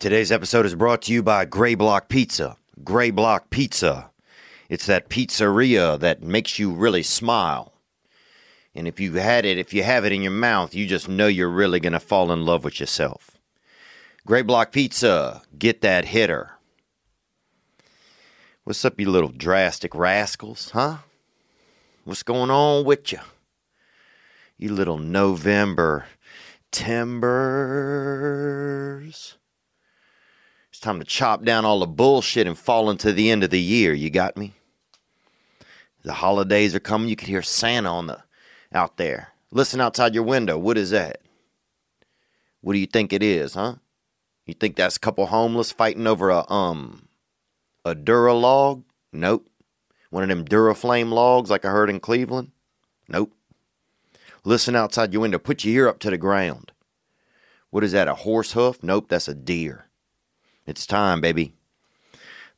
Today's episode is brought to you by Gray Block Pizza. Gray Block Pizza. It's that pizzeria that makes you really smile. And if you have it in your mouth, you just know you're really going to fall in love with yourself. Gray Block Pizza. Get that hitter. What's up, you little drastic rascals, huh? What's going on with you? You little November timbers. It's time to chop down all the bullshit and fall into the end of the year. You got me? The holidays are coming. You can hear Santa out there. Listen outside your window. What is that? What do you think it is, huh? You think that's a couple homeless fighting over a Duralog? Nope. One of them Duraflame logs like I heard in Cleveland? Nope. Listen outside your window. Put your ear up to the ground. What is that, a horse hoof? Nope, that's a deer. It's time, baby.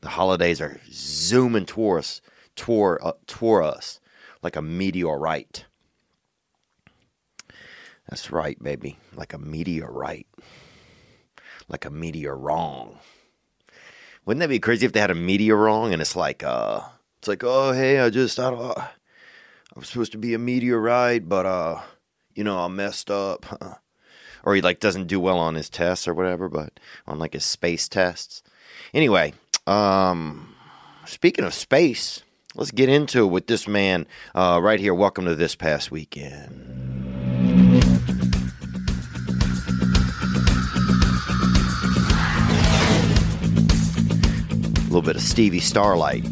The holidays are zooming toward us like a meteorite. That's right, baby. Like a meteorite. Like a meteorong. Wouldn't that be crazy if they had a meteorong and it's like, oh, hey, I was supposed to be a meteorite, but, I messed up. Or he, doesn't do well on his tests or whatever, but on, his space tests. Anyway, speaking of space, let's get into it with this man right here. Welcome to This Past Weekend. A little bit of Stevie Starlight.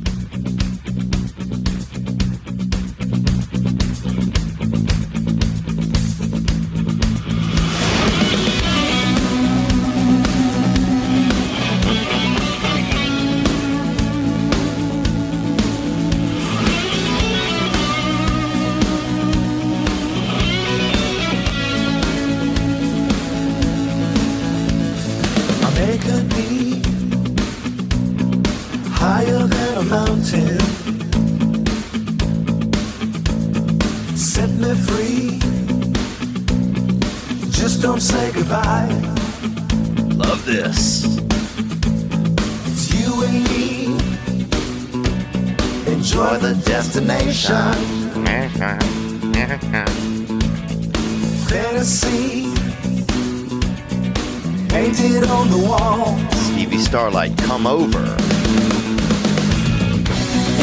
Starlight, come over.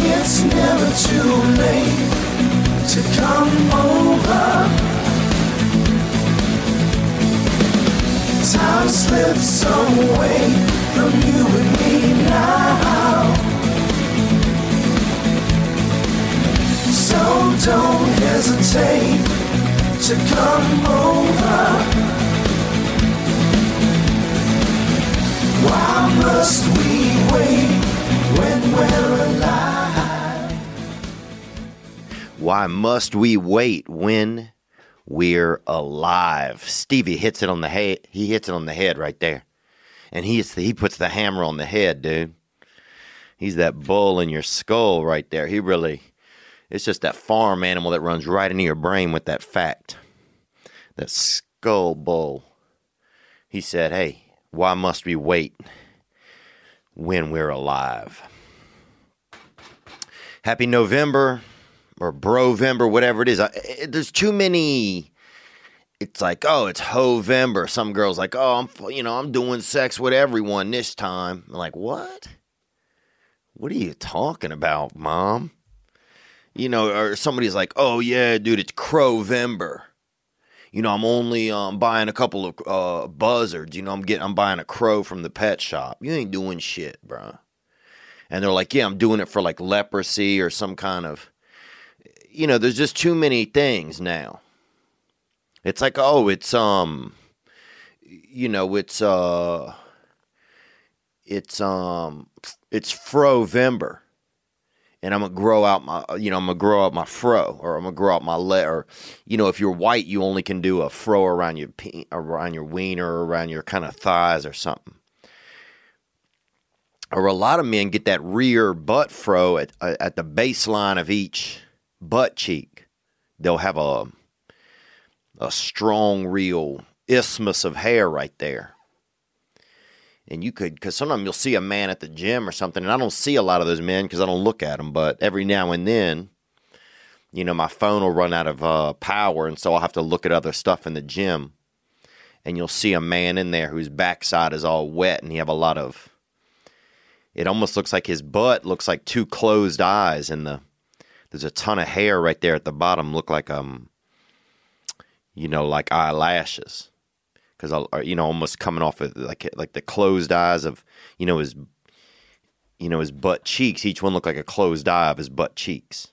It's never too late to come over. Time slips away from you and me now. So don't hesitate to come over. Why must we wait when we're alive? Why must we wait when we're alive? Stevie hits it on the head. He hits it on the head right there, and he puts the hammer on the head, dude. He's that bull in your skull right there. He really, it's just that farm animal that runs right into your brain with that fact. That skull bull. He said, "Hey. Why must we wait when we're alive?" Happy November or Brovember, whatever it is. There's too many. It's like, oh, it's Hovember. Some girls like, oh, I'm doing sex with everyone this time. I'm like, what? What are you talking about, Mom? Or somebody's like, oh yeah, dude, it's Crovember. I'm only buying a couple of buzzards. I'm buying a crow from the pet shop. You ain't doing shit, bro. And they're like, yeah, I'm doing it for leprosy or some kind of, there's just too many things now. It's like, oh, it's Frovember. And I'm gonna grow out my, I'm gonna grow out my fro, or I'm gonna grow out my or, if you're white, you only can do a fro around your around your wiener, or around your kind of thighs, or something. Or a lot of men get that rear butt fro at the baseline of each butt cheek. They'll have a strong, real isthmus of hair right there, And you could, because sometimes you'll see a man at the gym or something, and I don't see a lot of those men because I don't look at them. But every now and then, you know, my phone will run out of power, and so I'll have to look at other stuff in the gym. And you'll see a man in there whose backside is all wet, and he have a lot of, it almost looks like his butt looks like two closed eyes, and there's a ton of hair right there at the bottom, look like, you know, like eyelashes. Because, you know, almost coming off of like the closed eyes of, you know, his butt cheeks. Each one looked like a closed eye of his butt cheeks.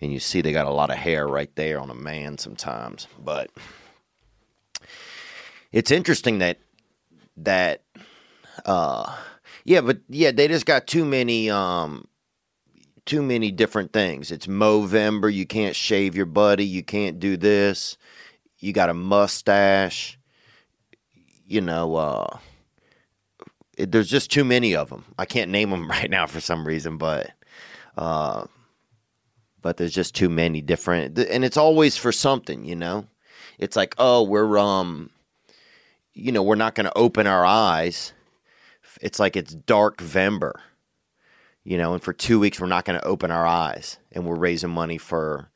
And you see they got a lot of hair right there on a man sometimes. But it's interesting that they just got too many different things. It's Movember. You can't shave your buddy. You can't do this. You got a mustache. You know, there's just too many of them. I can't name them right now for some reason, but there's just too many different, and it's always for something, you know. It's like, oh, we're not going to open our eyes. It's like it's Dark Vember, you know, and for 2 weeks we're not going to open our eyes, and we're raising money for,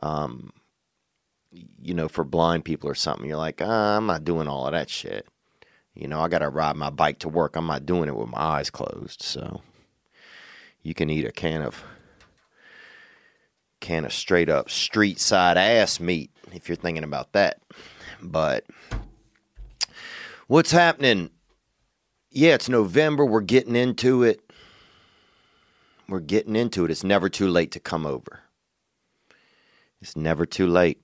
you know, for blind people or something. You're like, I'm not doing all of that shit. You know, I got to ride my bike to work. I'm not doing it with my eyes closed. So you can eat a can of straight up street side ass meat if you're thinking about that. But what's happening? Yeah, it's November. We're getting into it. It's never too late to come over. It's never too late.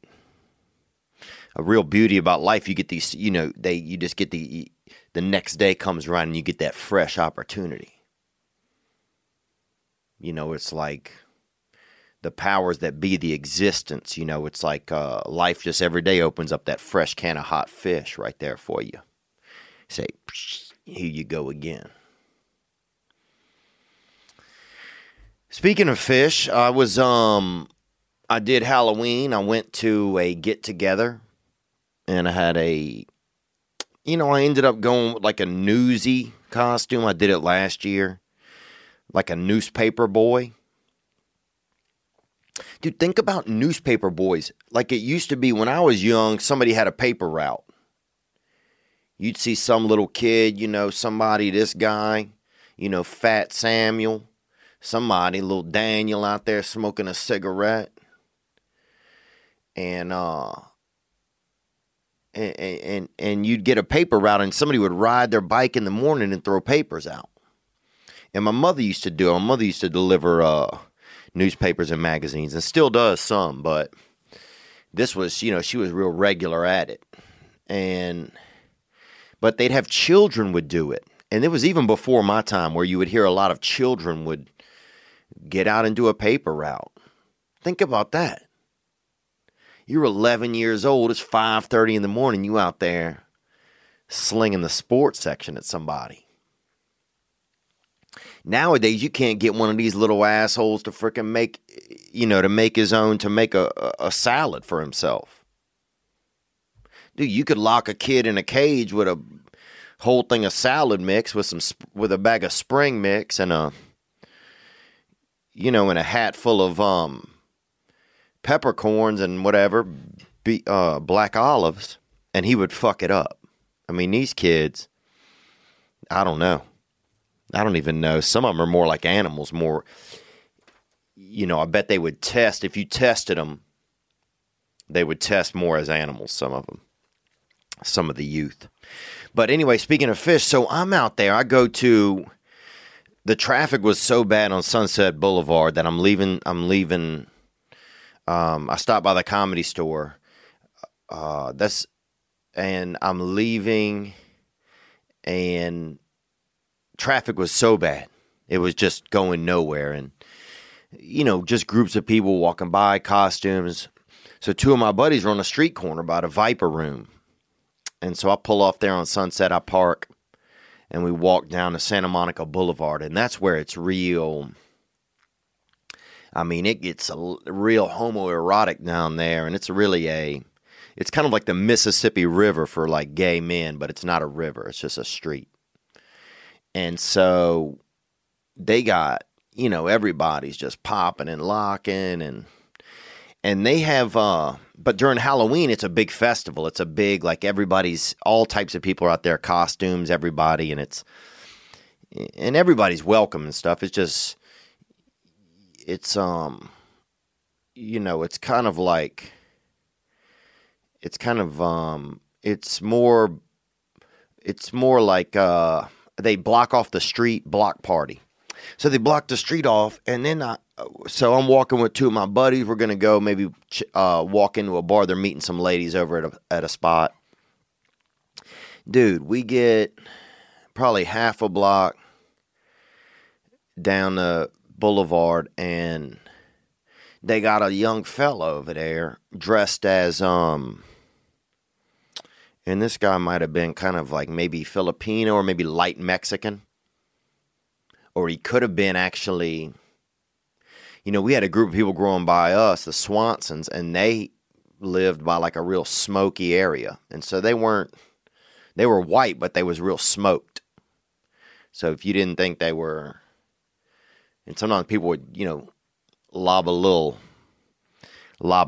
A real beauty about life, you get these, you know, you just get the next day comes around and you get that fresh opportunity. You know, it's like the powers that be, the existence, you know, it's like life just every day opens up that fresh can of hot fish right there for you. Say, here you go again. Speaking of fish, I did Halloween. I went to a get together. And I had I ended up going with like a newsy costume. I did it last year. Like a newspaper boy. Dude, think about newspaper boys. Like it used to be when I was young, somebody had a paper route. You'd see some little kid, you know, somebody, this guy, you know, Fat Samuel. Somebody, little Daniel out there smoking a cigarette. And you'd get a paper route, and somebody would ride their bike in the morning and throw papers out. And my mother used to do it. My mother used to deliver newspapers and magazines, and still does some. But this was, you know, she was real regular at it. But they'd have children would do it, and it was even before my time where you would hear a lot of children would get out and do a paper route. Think about that. You're 11 years old. It's 5:30 in the morning. You out there slinging the sports section at somebody. Nowadays, you can't get one of these little assholes to freaking make, you know, to make a salad for himself. Dude, you could lock a kid in a cage with a whole thing of salad mix with a bag of spring mix and a, you know, and a hat full of peppercorns and whatever, black olives, and he would fuck it up. I mean, these kids, I don't know. I don't even know. Some of them are more like animals, more, you know, I bet they would test. If you tested them, they would test more as animals, some of them, some of the youth. But anyway, speaking of fish, so I'm out there. The traffic was so bad on Sunset Boulevard that I'm leaving. I stopped by the Comedy Store. And I'm leaving, and traffic was so bad. It was just going nowhere, and, you know, just groups of people walking by, costumes. So two of my buddies were on a street corner by the Viper Room. And so I pull off there on Sunset, I park, and we walk down to Santa Monica Boulevard, and that's where it's real. I mean, it gets a real homoerotic down there, and it's really it's kind of like the Mississippi River for like gay men, but it's not a river. It's just a street. And so they got, you know, everybody's just popping and locking, and they have, but during Halloween, it's a big festival. It's a big, like, everybody's, all types of people are out there, costumes, everybody, and everybody's welcome and stuff. It's just, it's, you know, it's kind of like, it's kind of, it's more like, they block off the street block party. So they blocked the street off, and then so I'm walking with two of my buddies. We're going to go maybe walk into a bar. They're meeting some ladies over at a spot. Dude, we get probably half a block down the boulevard, and they got a young fella over there dressed as, and this guy might have been kind of like maybe Filipino or maybe light Mexican. Or he could have been actually, you know, we had a group of people growing by us, the Swansons, and they lived by like a real smoky area. And so they were white, but they was real smoked. So if you didn't think they were, and sometimes people would, you know, lob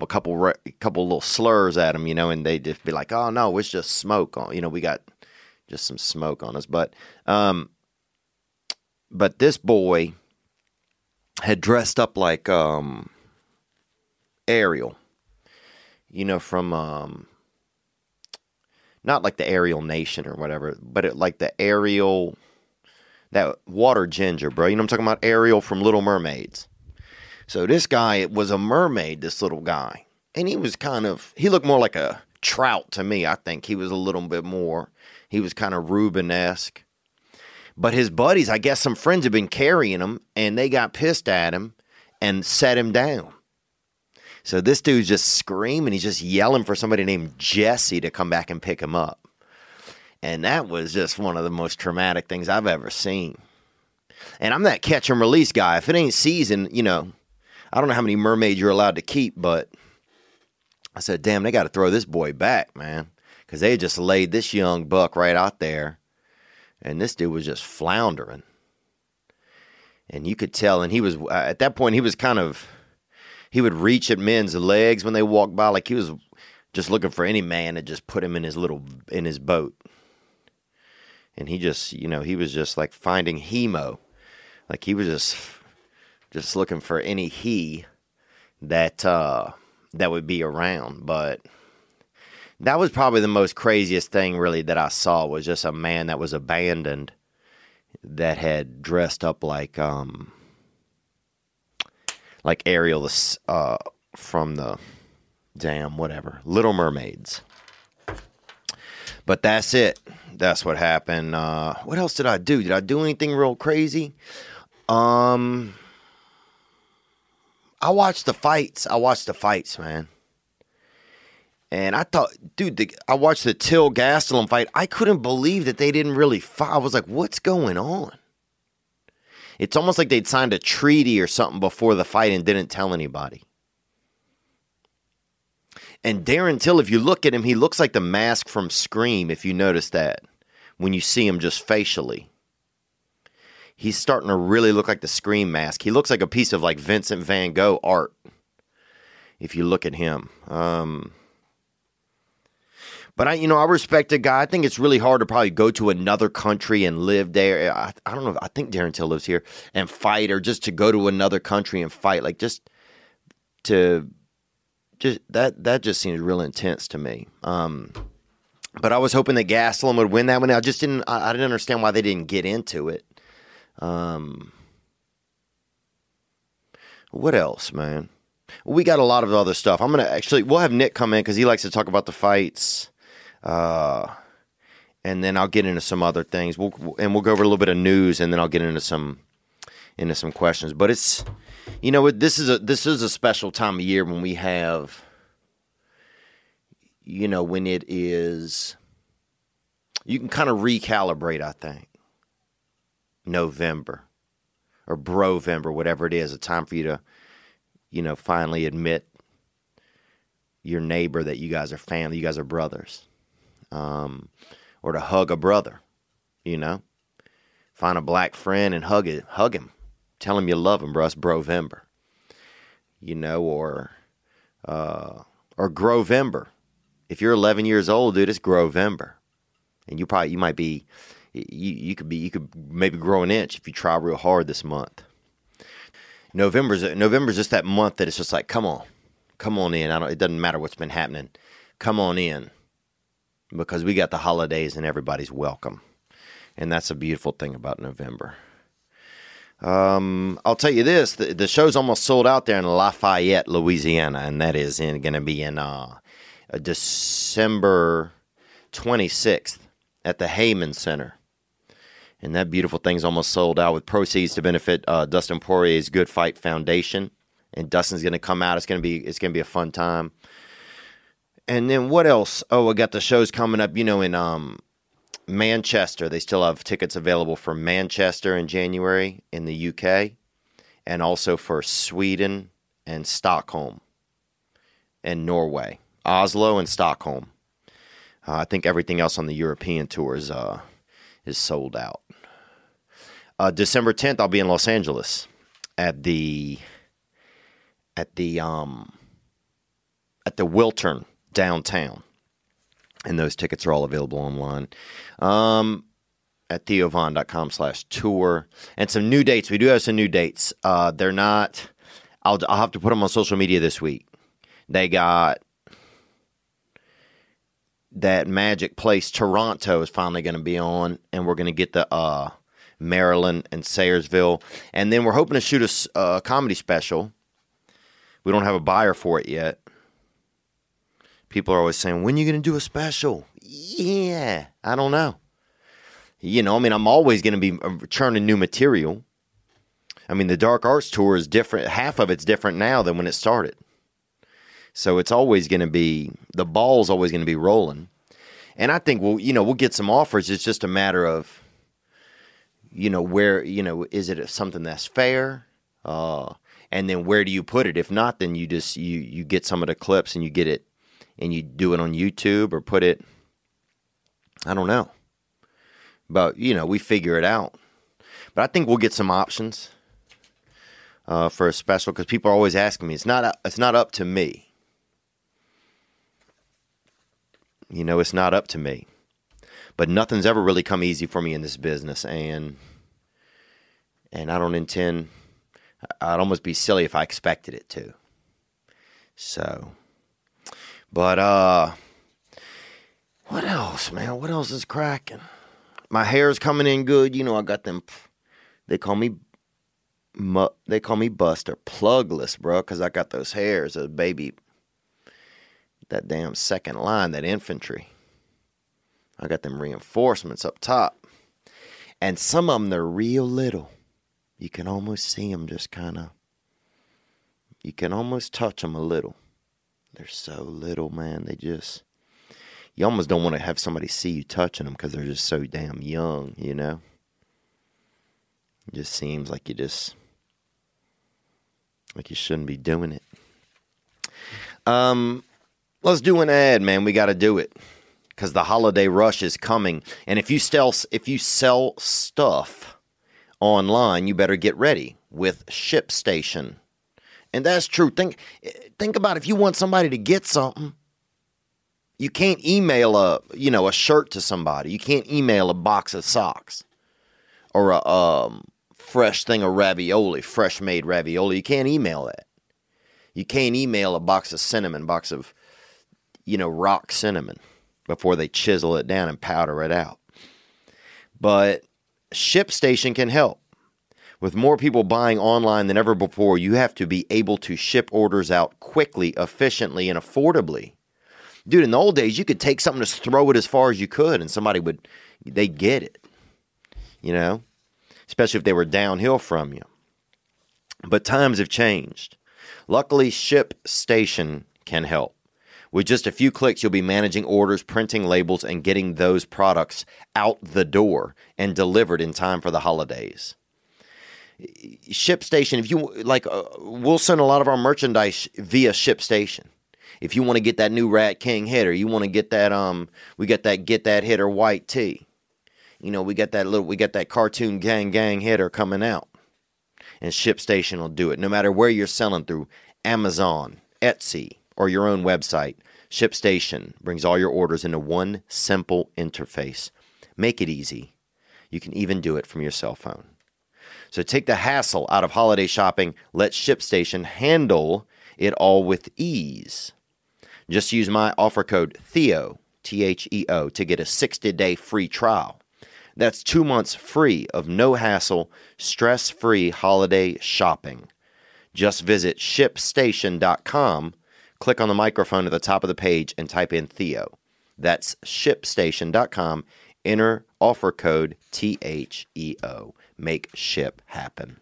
a couple little slurs at them, you know, and they'd just be like, oh no, it's just smoke on, you know, we got just some smoke on us. But this boy had dressed up like Ariel, you know, from not like the Ariel Nation or whatever, but like the Ariel, that water ginger, bro. You know what I'm talking about? Ariel from Little Mermaids. So this guy was a mermaid, this little guy. And he looked more like a trout to me, I think. He was a little bit more, he was kind of Rubenesque. But his buddies, I guess some friends had been carrying him, and they got pissed at him and set him down. So this dude's just screaming. He's just yelling for somebody named Jesse to come back and pick him up. And that was just one of the most traumatic things I've ever seen. And I'm that catch and release guy. If it ain't season, you know, I don't know how many mermaids you're allowed to keep, but I said, damn, they got to throw this boy back, man, because they just laid this young buck right out there. And this dude was just floundering. And you could tell, and he was, at that point, he was kind of, he would reach at men's legs when they walked by. Like he was just looking for any man to just put him in his boat. And he just, you know, he was just like finding hemo. Like he was just looking for any he that would be around. But that was probably the most craziest thing really that I saw, was just a man that was abandoned that had dressed up like Ariel from the damn whatever, Little Mermaids. But that's it. That's what happened. What else did I do? Did I do anything real crazy? I watched the fights. Man. And I thought, dude, I watched the Till Gastelum fight. I couldn't believe that they didn't really fight. I was like, what's going on? It's almost like they'd signed a treaty or something before the fight and didn't tell anybody. And Darren Till, if you look at him, he looks like the mask from Scream, if you notice that. When you see him just facially. He's starting to really look like the Scream mask. He looks like a piece of like Vincent Van Gogh art, if you look at him. But I respect a guy. I think it's really hard to probably go to another country and live there. I don't know. I think Darren Till lives here and fight, or just to go to another country and fight. Like that just seemed real intense to me. But I was hoping that Gastelum would win that one. I just didn't. I didn't understand why they didn't get into it. What else, man? We got a lot of other stuff. We'll have Nick come in because he likes to talk about the fights. And then I'll get into some other things. We'll go over a little bit of news, and then I'll get into some questions. But it's, you know, this is a special time of year when we have, you know, when it is, you can kind of recalibrate, I think. November or Brovember, whatever it is, a time for you to, you know, finally admit your neighbor that you guys are family, you guys are brothers. Or to hug a brother, you know, Find a black friend and hug him. Tell him you love him, bro. It's Brovember. You know, or Grovember. If you're 11 years old, dude, it's Grovember. And you could maybe grow an inch if you try real hard this month. November's just that month that it's just like, come on in. It doesn't matter what's been happening. Come on in, because we got the holidays and everybody's welcome. And that's a beautiful thing about November. I'll tell you this, the show's almost sold out there in Lafayette, Louisiana, and that is going to be in December 26th at the Heyman Center. And that beautiful thing's almost sold out, with proceeds to benefit Dustin Poirier's Good Fight Foundation. And Dustin's going to come out. It's going to be a fun time. And then what else? Oh, I got the shows coming up, in Manchester. They still have tickets available for Manchester in January in the UK, and also for Sweden and Stockholm and Norway. Oslo and Stockholm. I think everything else on the European tour is sold out. December 10th, I'll be in Los Angeles at the Wiltern downtown. And those tickets are all available online at theovon.com/tour. And some new dates. We do have some new dates. They're not... I'll have to put them on social media this week. They got... that Magic Place Toronto is finally going to be on. And we're going to get the Maryland and Sayersville. And then we're hoping to shoot a comedy special. We don't have a buyer for it yet. People are always saying, when are you going to do a special? Yeah, I don't know. I'm always going to be churning new material. The Dark Arts Tour is different. Half of it's different now than when it started. So it's always going to be, the ball's always going to be rolling. And I think we'll get some offers. It's just a matter of, is it something that's fair? And then where do you put it? If not, then you get some of the clips and you get it. And you do it on YouTube or put it, I don't know. But, we figure it out. But I think we'll get some options for a special, because people are always asking me. It's not up to me. It's not up to me. But nothing's ever really come easy for me in this business. And I don't intend, I'd almost be silly if I expected it to. So... But, what else, man? What else is cracking? My hair's coming in good. I got them. They call me Buster Plugless, bro, because I got those hairs, those baby, that damn second line, that infantry. I got them reinforcements up top. And some of them, they're real little. You can almost see them, just kind of, you can almost touch them a little. They're so little, man. You almost don't want to have somebody see you touching them, because they're just so damn young, It just seems like you shouldn't be doing it. Let's do an ad, man. We got to do it, because the holiday rush is coming. And if you sell stuff online, you better get ready with ShipStation. And that's true. Think about it. If you want somebody to get something, you can't email a shirt to somebody. You can't email a box of socks or a fresh thing of ravioli, fresh made ravioli. You can't email that. You can't email a box of cinnamon, box of rock cinnamon, before they chisel it down and powder it out. But ShipStation can help. With more people buying online than ever before, you have to be able to ship orders out quickly, efficiently, and affordably. Dude, in the old days, you could take something, just throw it as far as you could, and they'd get it, especially if they were downhill from you. But times have changed. Luckily, ShipStation can help. With just a few clicks, you'll be managing orders, printing labels, and getting those products out the door and delivered in time for the holidays. ShipStation, if you like, we'll send a lot of our merchandise via ShipStation. If you want to get that new Rat King header, you want to get that, we got that Get That Hitter white tee. you know, we got that cartoon gang hitter coming out. And ShipStation will do it. No matter where you're selling through, Amazon, Etsy, or your own website, ShipStation brings all your orders into one simple interface. Make it easy. You can even do it from your cell phone. So take the hassle out of holiday shopping. Let ShipStation handle it all with ease. Just use my offer code Theo, THEO, to get a 60-day free trial. That's 2 months free of no hassle, stress-free holiday shopping. Just visit ShipStation.com, click on the microphone at the top of the page, and type in Theo. That's ShipStation.com. Enter offer code THEO. Make ship happen.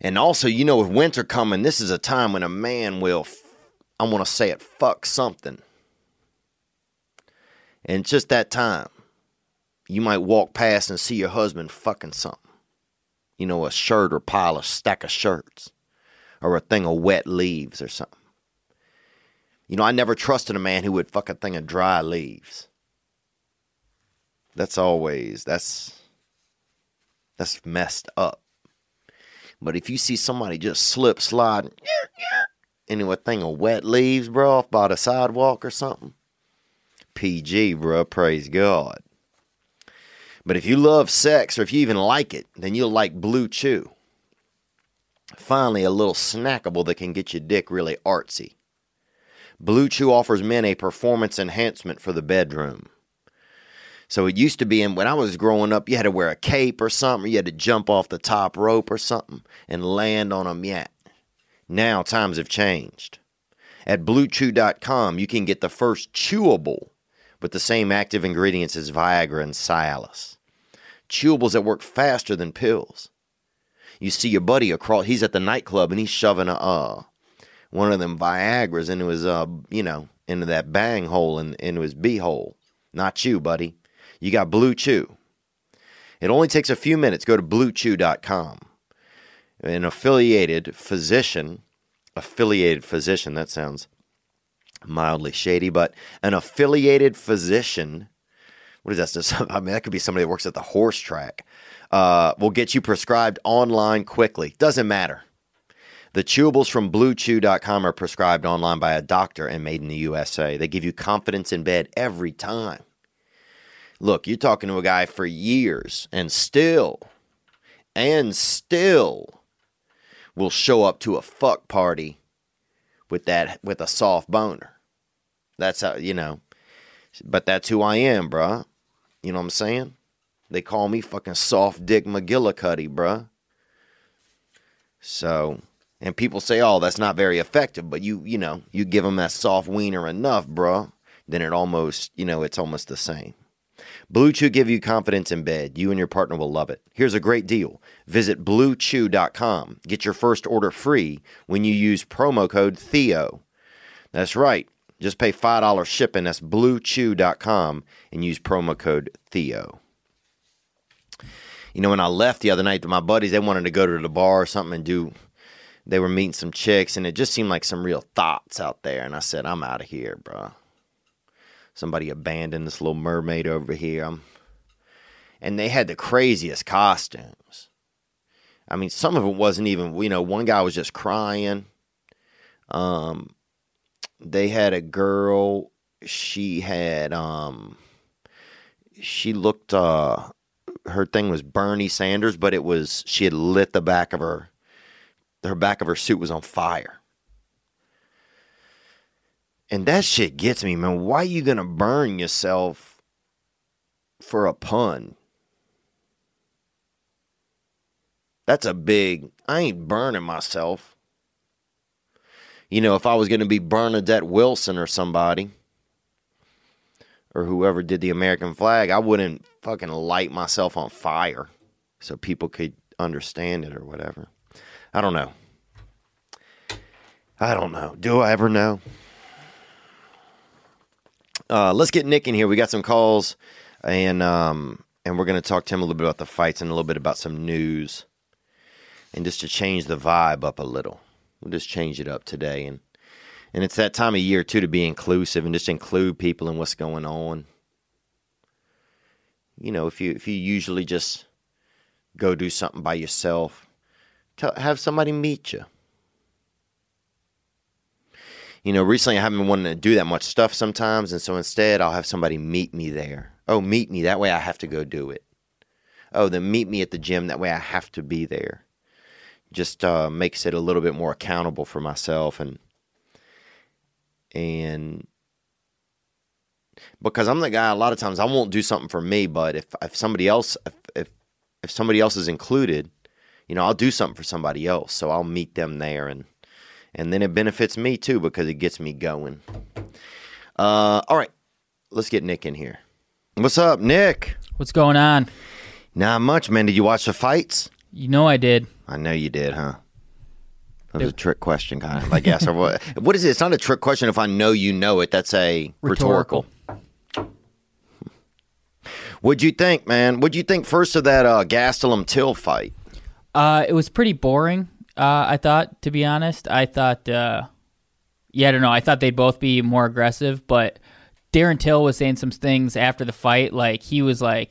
And also, you know, with winter coming, this is a time when a man will, I want to say it, fuck something. And it's just that time. You might walk past and see your husband fucking something. You know, a shirt or pile of stack of shirts. Or a thing of wet leaves or something. You know, I never trusted a man who would fuck a thing of dry leaves. That's messed up. But if you see somebody just slip, slide into a thing of wet leaves, bro, off by the sidewalk or something. PG, bro, praise God. But if you love sex, or if you even like it, then you'll like Blue Chew. Finally, a little snackable that can get your dick really artsy. Blue Chew offers men a performance enhancement for the bedroom. So it used to be, when I was growing up, you had to wear a cape or something. You had to jump off the top rope or something and land on a myat. Now times have changed. At BlueChew.com, you can get the first chewable with the same active ingredients as Viagra and Cialis. Chewables that work faster than pills. You see your buddy across, he's at the nightclub and he's shoving one of them Viagras into his, into that bang hole and into his beehole. Not you, buddy. You got Blue Chew. It only takes a few minutes. Go to BlueChew.com. An affiliated physician, that sounds mildly shady, but an affiliated physician, what is that? I mean, that could be somebody that works at the horse track, will get you prescribed online quickly. Doesn't matter. The chewables from BlueChew.com are prescribed online by a doctor and made in the USA. They give you confidence in bed every time. Look, you're talking to a guy for years and still will show up to a fuck party with a soft boner. That's how, you know, but that's who I am, bruh. You know what I'm saying? They call me fucking soft dick McGillicuddy, bruh. So, and people say, oh, that's not very effective, but you give them that soft wiener enough, bruh, then it almost, it's almost the same. Blue Chew give you confidence in bed. You and your partner will love it. Here's a great deal. Visit BlueChew.com. Get your first order free when you use promo code Theo. That's right. Just pay $5 shipping. That's BlueChew.com and use promo code Theo. You know, when I left the other night, my buddies, they wanted to go to the bar or something and they were meeting some chicks, and it just seemed like some real thoughts out there. And I said, I'm out of here, bro. Somebody abandoned this Little Mermaid over here. And they had the craziest costumes. I mean, some of it wasn't even, one guy was just crying. They had a girl. She had, she looked, her thing was Bernie Sanders, but she had lit the back of her back of her suit was on fire. And that shit gets me, man. Why are you going to burn yourself for a pun? That's a big, I ain't burning myself. You know, if I was going to be Bernadette Wilson or somebody, or whoever did the American flag, I wouldn't fucking light myself on fire so people could understand it or whatever. I don't know. Do I ever know? Let's get Nick in here. We got some calls, and we're going to talk to him a little bit about the fights and a little bit about some news, and just to change the vibe up a little. We'll just change it up today, and it's that time of year, too, to be inclusive and just include people in what's going on. you know, if you usually just go do something by yourself, have somebody meet you. You know, recently I haven't been wanting to do that much stuff sometimes, and so instead I'll have somebody meet me there. Oh, meet me. That way I have to go do it. Oh, then meet me at the gym. That way I have to be there. Just makes it a little bit more accountable for myself, and because I'm the guy, a lot of times I won't do something for me, but if somebody else is included, you know, I'll do something for somebody else. So I'll meet them there, and then it benefits me too because it gets me going. All right, let's get Nick in here. What's up, Nick? What's going on? Not much, man. Did you watch the fights? You know I did. I know you did, huh? That was a trick question, kind of. Like, yes, or what? What is it? It's not a trick question if I know you know it. That's a rhetorical. What'd you think, man? What'd you think first of that Gastelum-Till fight? It was pretty boring, I thought, to be honest. I thought, I don't know. I thought they'd both be more aggressive, but Darren Till was saying some things after the fight. Like, he was like,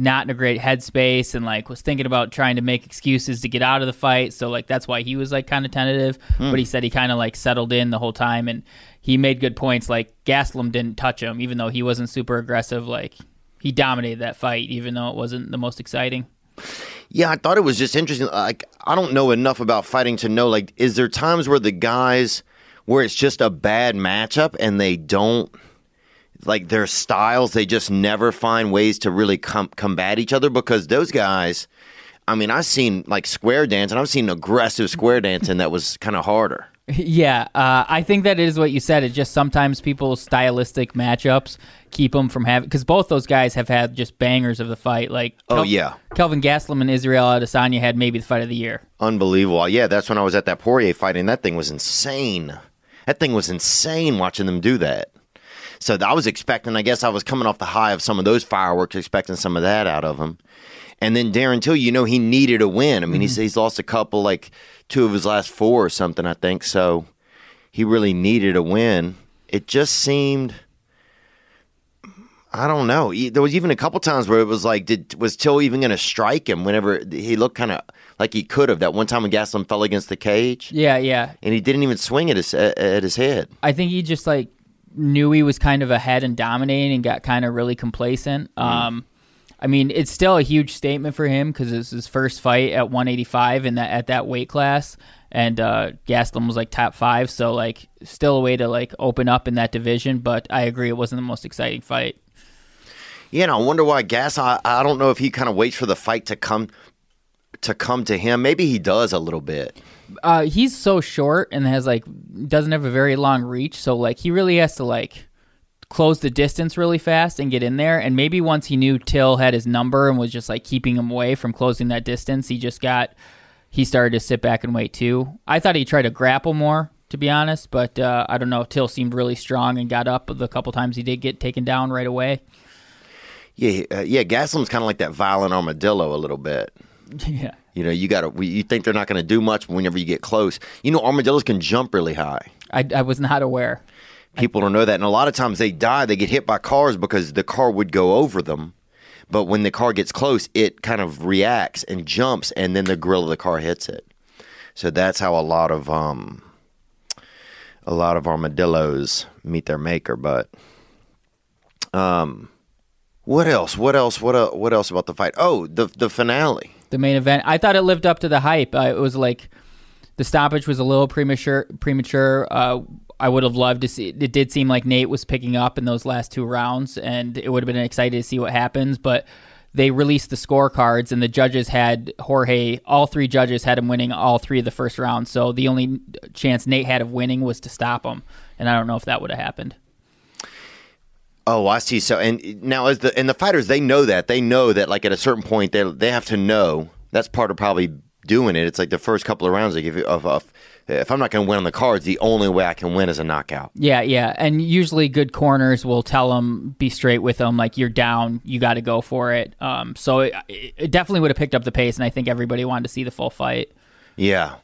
not in a great headspace and like was thinking about trying to make excuses to get out of the fight. So like, that's why he was like kind of tentative, but he said he kind of like settled in the whole time and he made good points. Like Gastelum didn't touch him, even though he wasn't super aggressive. Like he dominated that fight, even though it wasn't the most exciting. Yeah. I thought it was just interesting. Like, I don't know enough about fighting to know, like, is there times where the guys, where it's just a bad matchup and they don't, like their styles, they just never find ways to really combat each other? Because those guys, I mean, I've seen like square dance, and I've seen aggressive square dancing that was kind of harder. Yeah, I think that is what you said. It's just sometimes people's stylistic matchups keep them from having, because both those guys have had just bangers of the fight. Like, Kelvin Gastelum and Israel Adesanya had maybe the fight of the year. Unbelievable. Yeah, that's when I was at that Poirier fight, and that thing was insane. That thing was insane watching them do that. So I was expecting, I guess I was coming off the high of some of those fireworks, expecting some of that out of him. And then Darren Till, you know, he needed a win. I mean, he's lost a couple, like 2 of his last 4 or something, I think. So he really needed a win. It just seemed, I don't know. There was even a couple times where it was like, was Till even going to strike him whenever he looked kind of like he could have? That one time when Gastelum fell against the cage. Yeah. And he didn't even swing at his head. I think he just like knew he was kind of ahead and dominating and got kind of really complacent. I mean, it's still a huge statement for him because it's his first fight at 185 and at that weight class, and Gastelum was like top 5, so like still a way to like open up in that division. But I agree, it wasn't the most exciting fight. Yeah, and I wonder why I don't know if he kind of waits for the fight to come to him. Maybe he does a little bit. He's so short and has like doesn't have a very long reach, so like he really has to like close the distance really fast and get in there. And maybe once he knew Till had his number and was just like keeping him away from closing that distance, he started to sit back and wait too. I thought he tried to grapple more, to be honest, but I don't know. Till seemed really strong and got up the couple times he did get taken down right away. Yeah. Gastelum's kind of like that violent armadillo a little bit. Yeah. You know, you think they're not going to do much whenever you get close. You know, armadillos can jump really high. I was not aware. People don't know that. And a lot of times they die, they get hit by cars because the car would go over them. But when the car gets close, it kind of reacts and jumps, and then the grill of the car hits it. So that's how a lot of armadillos meet their maker. But what else about the fight? Oh, the finale. The main event. I thought it lived up to the hype. It was like the stoppage was a little premature. I would have loved to see. It did seem like Nate was picking up in those last 2 rounds, and it would have been excited to see what happens. But they released the scorecards, and the judges had all 3 judges had him winning all 3 of the first round. So the only chance Nate had of winning was to stop him. And I don't know if that would have happened. Oh, I see. So, and now the fighters, they know that like at a certain point they have to know. That's part of probably doing it. It's like the first couple of rounds they give you if I'm not going to win on the cards, the only way I can win is a knockout. Yeah. And usually good corners will tell them, be straight with them, like you're down, you got to go for it. So it definitely would have picked up the pace, and I think everybody wanted to see the full fight. Yeah.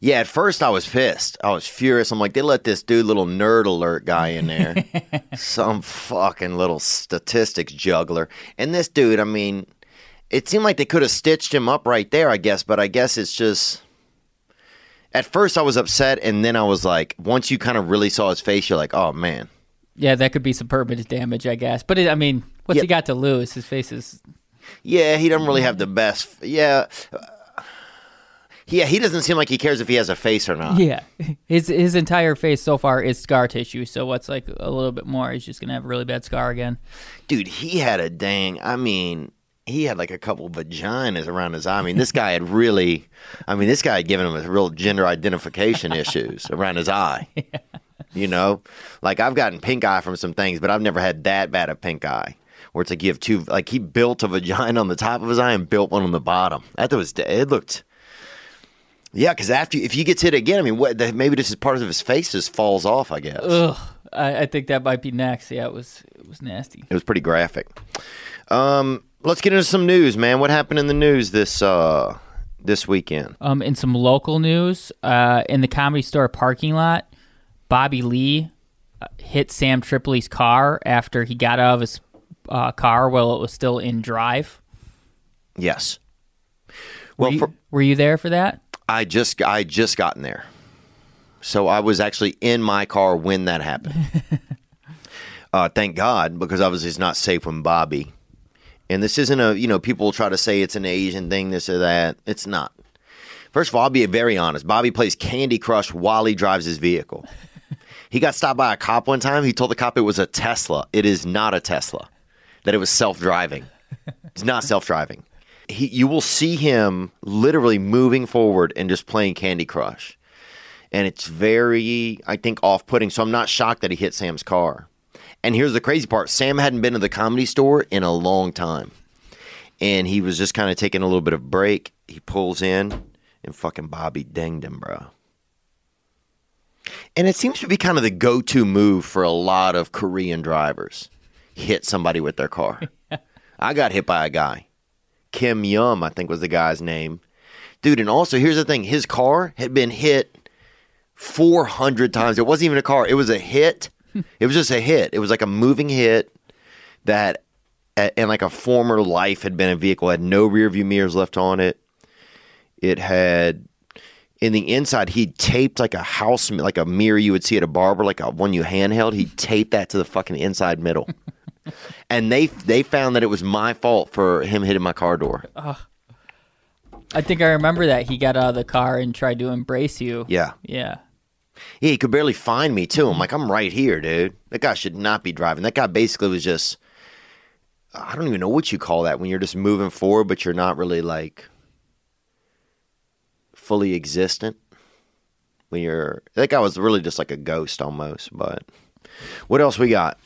Yeah, at first I was pissed. I was furious. I'm like, they let this dude, little nerd alert guy in there. Some fucking little statistics juggler. And this dude, I mean, it seemed like they could have stitched him up right there, I guess. But I guess it's just, at first I was upset. And then I was like, once you kind of really saw his face, you're like, oh, man. Yeah, that could be some permanent damage, I guess. But, I mean, what's he got to lose? His face is... Yeah, he doesn't really have the best. Yeah. Yeah, he doesn't seem like he cares if he has a face or not. Yeah. His entire face so far is scar tissue, so what's like a little bit more, he's just going to have a really bad scar again. Dude, he had a dang, I mean, he had like a couple vaginas around his eye. I mean, this guy had really, I mean, this guy had given him a real gender identification issues around his eye. Yeah. You know? Like, I've gotten pink eye from some things, but I've never had that bad a pink eye. Where it's like you have two, like he built a vagina on the top of his eye and built one on the bottom. It looked... Yeah, because after if he gets hit again, I mean, maybe this is part of his face just falls off, I guess. Ugh, I think that might be next. Yeah, it was nasty. It was pretty graphic. Let's get into some news, man. What happened in the news this weekend? In some local news, in the Comedy Store parking lot, Bobby Lee hit Sam Tripoli's car after he got out of his car while it was still in drive. Yes. Well, were you there for that? I just gotten there. So I was actually in my car when that happened. Thank God, because obviously it's not safe when Bobby. And this isn't a, you know, people try to say it's an Asian thing, this or that. It's not. First of all, I'll be very honest. Bobby plays Candy Crush while he drives his vehicle. He got stopped by a cop one time. He told the cop it was a Tesla. It is not a Tesla. That it was self-driving. It's not self-driving. You will see him literally moving forward and just playing Candy Crush. And it's very, I think, off-putting. So I'm not shocked that he hit Sam's car. And here's the crazy part. Sam hadn't been to the Comedy Store in a long time. And he was just kind of taking a little bit of break. He pulls in, and fucking Bobby dinged him, bro. And it seems to be kind of the go-to move for a lot of Korean drivers. Hit somebody with their car. I got hit by a guy. Kim Yum, I think was the guy's name. Dude, and also, here's the thing. His car had been hit 400 times. It wasn't even a car. It was a hit. It was just a hit. It was like a moving hit that, in like a former life, had been a vehicle. It had no rear view mirrors left on it. It had, in the inside, he taped like a house, like a mirror you would see at a barber, like one you handheld. He taped that to the fucking inside middle. And they found that it was my fault for him hitting my car door. I think I remember that. He got out of the car and tried to embrace you. Yeah. Yeah. Yeah, he could barely find me, too. I'm like, I'm right here, dude. That guy should not be driving. That guy basically was just, I don't even know what you call that when you're just moving forward, but you're not really, like, fully existent. That guy was really just like a ghost almost, but what else we got?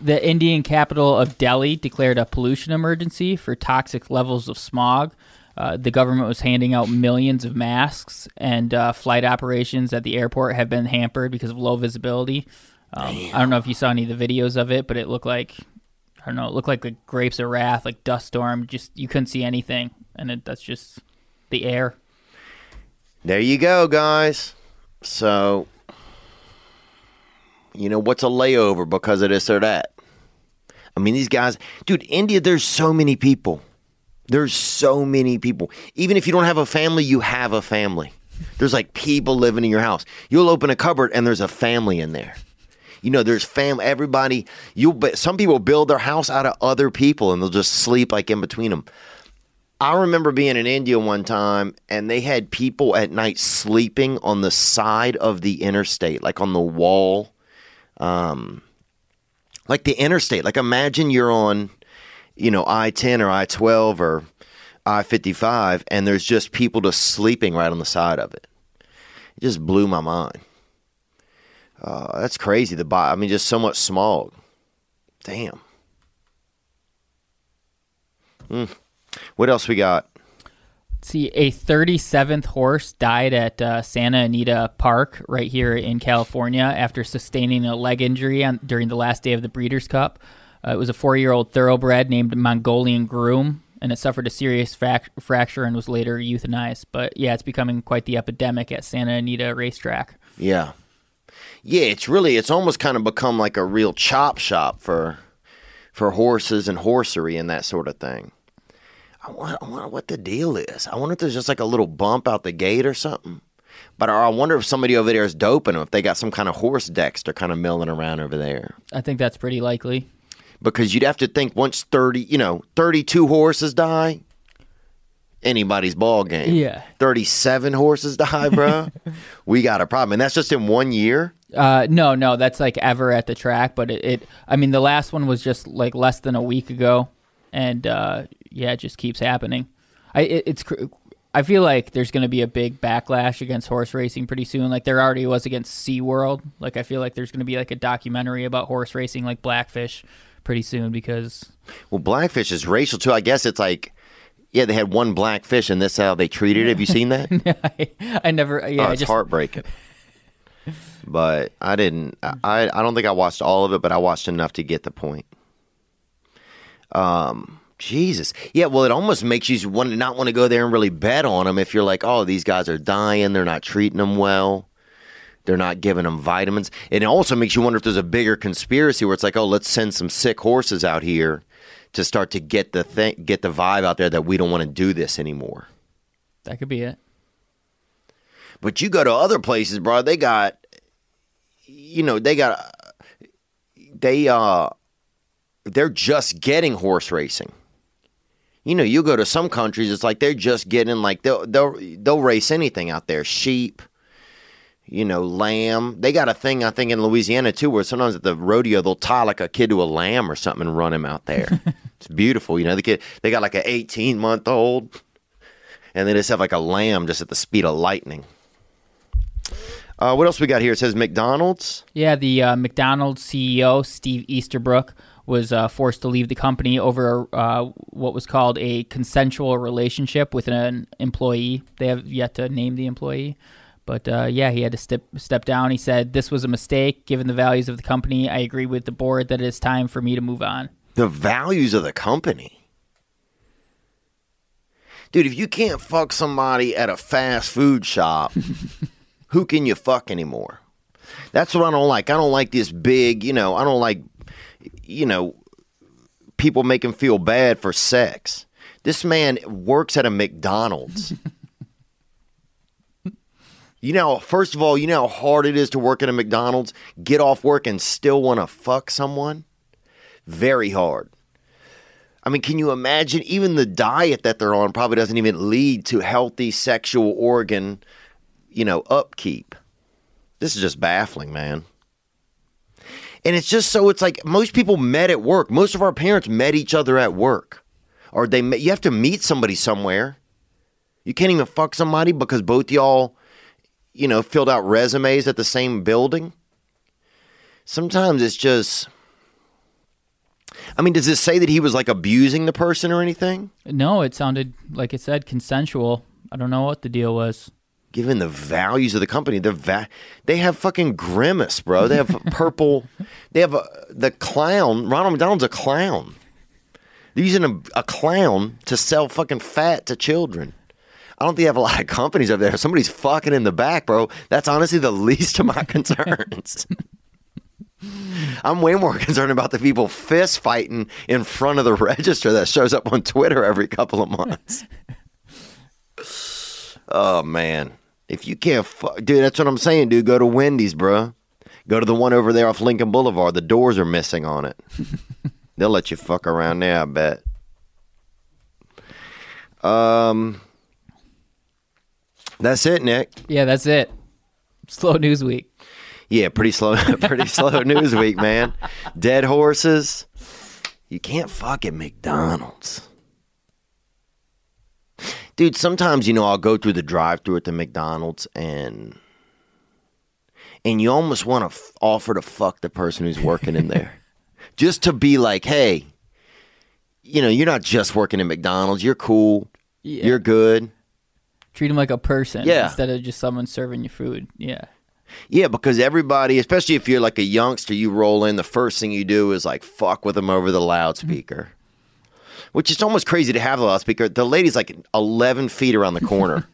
The Indian capital of Delhi declared a pollution emergency for toxic levels of smog. The government was handing out millions of masks, and flight operations at the airport have been hampered because of low visibility. I don't know if you saw any of the videos of it, but it looked like, I don't know, it looked like the grapes of wrath, like dust storm. Just you couldn't see anything, and that's just the air. There you go, guys. So... You know, what's a layover because of this or that? I mean, these guys... Dude, India, there's so many people. There's so many people. Even if you don't have a family, you have a family. There's, like, people living in your house. You'll open a cupboard, and there's a family in there. You know, there's family. Everybody... Some people build their house out of other people, and they'll just sleep, like, in between them. I remember being in India one time, and they had people at night sleeping on the side of the interstate, like on the wall... like the interstate, like imagine you're on, you know, I-10 or I-12 or I-55 and there's just people just sleeping right on the side of it. It just blew my mind. That's crazy. I mean, just so much smog. Damn. What else we got? Let's see, a 37th horse died at Santa Anita Park right here in California after sustaining a leg injury during the last day of the Breeders' Cup. It was a 4-year-old thoroughbred named Mongolian Groom. and it suffered a serious fracture and was later euthanized. But yeah, it's becoming quite the epidemic at Santa Anita Racetrack. Yeah. Yeah, it's really, it's almost kind of become like a real chop shop for horses and horsery and that sort of thing. I wonder what the deal is. I wonder if there's just like a little bump out the gate or something. But I wonder if somebody over there is doping them, if they got some kind of horse dexter kind of milling around over there. I think that's pretty likely. Because you'd have to think once 32 horses die, anybody's ball game. Yeah. 37 horses die, bro. We got a problem. And that's just in 1 year? No, that's like ever at the track. But I mean, the last one was just like less than a week ago. And it just keeps happening. I feel like there's going to be a big backlash against horse racing pretty soon. Like there already was against SeaWorld. Like I feel like there's going to be like a documentary about horse racing, like Blackfish, pretty soon because. Well, Blackfish is racial too. I guess it's like, yeah, they had one blackfish and that's how they treated it. Have you seen that? I never. Yeah, it's just heartbreaking. But I didn't. I don't think I watched all of it, but I watched enough to get the point. Jesus. Yeah, well, it almost makes you not want to go there and really bet on them if you're like, oh, these guys are dying. They're not treating them well. They're not giving them vitamins. And it also makes you wonder if there's a bigger conspiracy where it's like, oh, let's send some sick horses out here to start to get the vibe out there that we don't want to do this anymore. That could be it. But you go to other places, bro, they're just getting horse racing. You know, you go to some countries, it's like they're just getting, like, they'll race anything out there. Sheep, lamb. They got a thing, I think, in Louisiana, too, where sometimes at the rodeo, they'll tie, like, a kid to a lamb or something and run him out there. It's beautiful. The kid, they got, like, an 18-month-old, and they just have, like, a lamb just at the speed of lightning. What else we got here? It says McDonald's. Yeah, the McDonald's CEO, Steve Easterbrook, was forced to leave the company over what was called a consensual relationship with an employee. They have yet to name the employee. But he had to step down. He said, "This was a mistake. Given the values of the company, I agree with the board that it is time for me to move on." The values of the company? Dude, if you can't fuck somebody at a fast food shop, who can you fuck anymore? That's what I don't like. I don't like this big, I don't like... people make him feel bad for sex. This man works at a McDonald's. First of all, you know how hard it is to work at a McDonald's, get off work and still want to fuck someone? Very hard. I mean, can you imagine? Even the diet that they're on probably doesn't even lead to healthy sexual organ, upkeep. This is just baffling, man. And it's just it's like most people met at work. Most of our parents met each other at work. Or you have to meet somebody somewhere. You can't even fuck somebody because both y'all, filled out resumes at the same building. Sometimes it's just... I mean, does this say that he was like abusing the person or anything? No, it sounded, like it said, consensual. I don't know what the deal was. Given the values of the company, they have fucking Grimace, bro. They have purple. They have the clown. Ronald McDonald's a clown. They're using a clown to sell fucking fat to children. I don't think they have a lot of companies over there. If somebody's fucking in the back, bro, that's honestly the least of my concerns. I'm way more concerned about the people fist fighting in front of the register that shows up on Twitter every couple of months. Oh, man. If you can't fuck... Dude, that's what I'm saying, dude. Go to Wendy's, bro. Go to the one over there off Lincoln Boulevard. The doors are missing on it. They'll let you fuck around there, I bet. That's it, Nick. Yeah, that's it. Slow news week. Yeah, pretty slow news week, man. Dead horses. You can't fuck at McDonald's. Dude, sometimes, I'll go through the drive-thru at the McDonald's and you almost want to offer to fuck the person who's working in there. Just to be like, hey, you're not just working at McDonald's. You're cool. Yeah. You're good. Treat them like a person instead of just someone serving you food. Yeah. Yeah, because everybody, especially if you're like a youngster, you roll in, the first thing you do is like fuck with them over the loudspeaker. Which is almost crazy to have the loudspeaker. The lady's like 11 feet around the corner.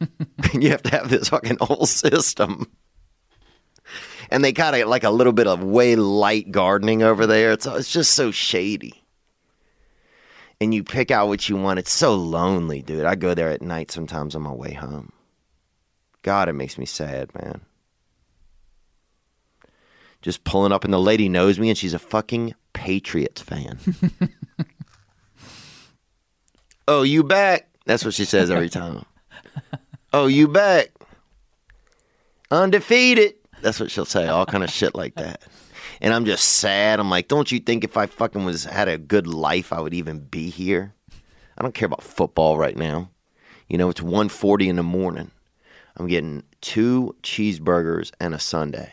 And you have to have this fucking whole system. And they got like a little bit of way light gardening over there. It's just so shady. And you pick out what you want. It's so lonely, dude. I go there at night sometimes on my way home. God, it makes me sad, man. Just pulling up, and the lady knows me, and she's a fucking Patriots fan. Oh, you back? That's what she says every time. Oh, you back? Undefeated. That's what she'll say. All kind of shit like that. And I'm just sad. I'm like, don't you think if I fucking had a good life, I would even be here? I don't care about football right now. You know, it's 1:40 in the morning. I'm getting 2 cheeseburgers and a sundae.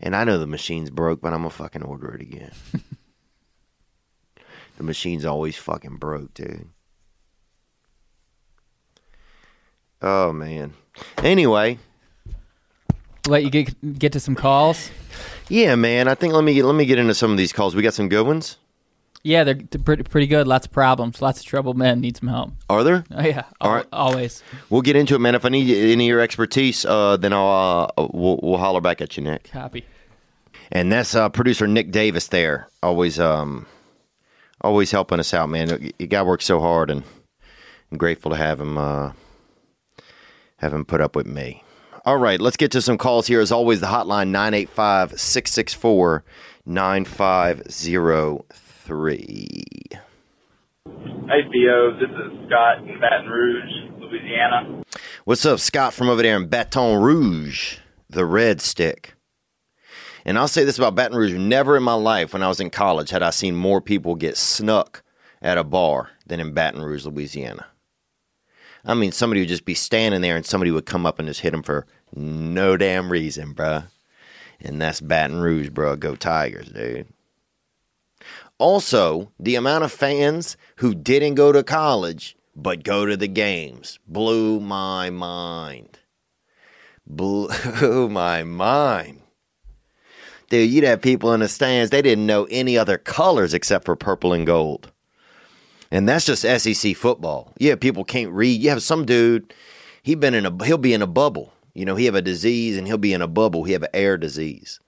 And I know the machine's broke, but I'm going to fucking order it again. The machine's always fucking broke, dude. Oh, man. Anyway. Let you get to some calls? Yeah, man. I think let me get into some of these calls. We got some good ones? Yeah, they're pretty good. Lots of problems. Lots of trouble, man. Need some help. Are there? Oh, yeah. All right. Always. We'll get into it, man. If I need any of your expertise, then we'll holler back at you, Nick. Copy. And that's producer Nick Davis there. Always helping us out, man. The guy works so hard, and I'm grateful to have him put up with me. All right, let's get to some calls here. As always, the hotline, 985-664-9503. Hey, Theo. This is Scott in Baton Rouge, Louisiana. What's up, Scott, from over there in Baton Rouge, the red stick? And I'll say this about Baton Rouge. Never in my life when I was in college had I seen more people get snuck at a bar than in Baton Rouge, Louisiana. I mean, somebody would just be standing there and somebody would come up and just hit him for no damn reason, bruh. And that's Baton Rouge, bruh. Go Tigers, dude. Also, the amount of fans who didn't go to college but go to the games blew my mind. Blew my mind. Dude, you'd have people in the stands, they didn't know any other colors except for purple and gold. And that's just SEC football. Yeah, people can't read. You have some dude, he'll be in a bubble. You know, he have a disease and he'll be in a bubble. He have an air disease.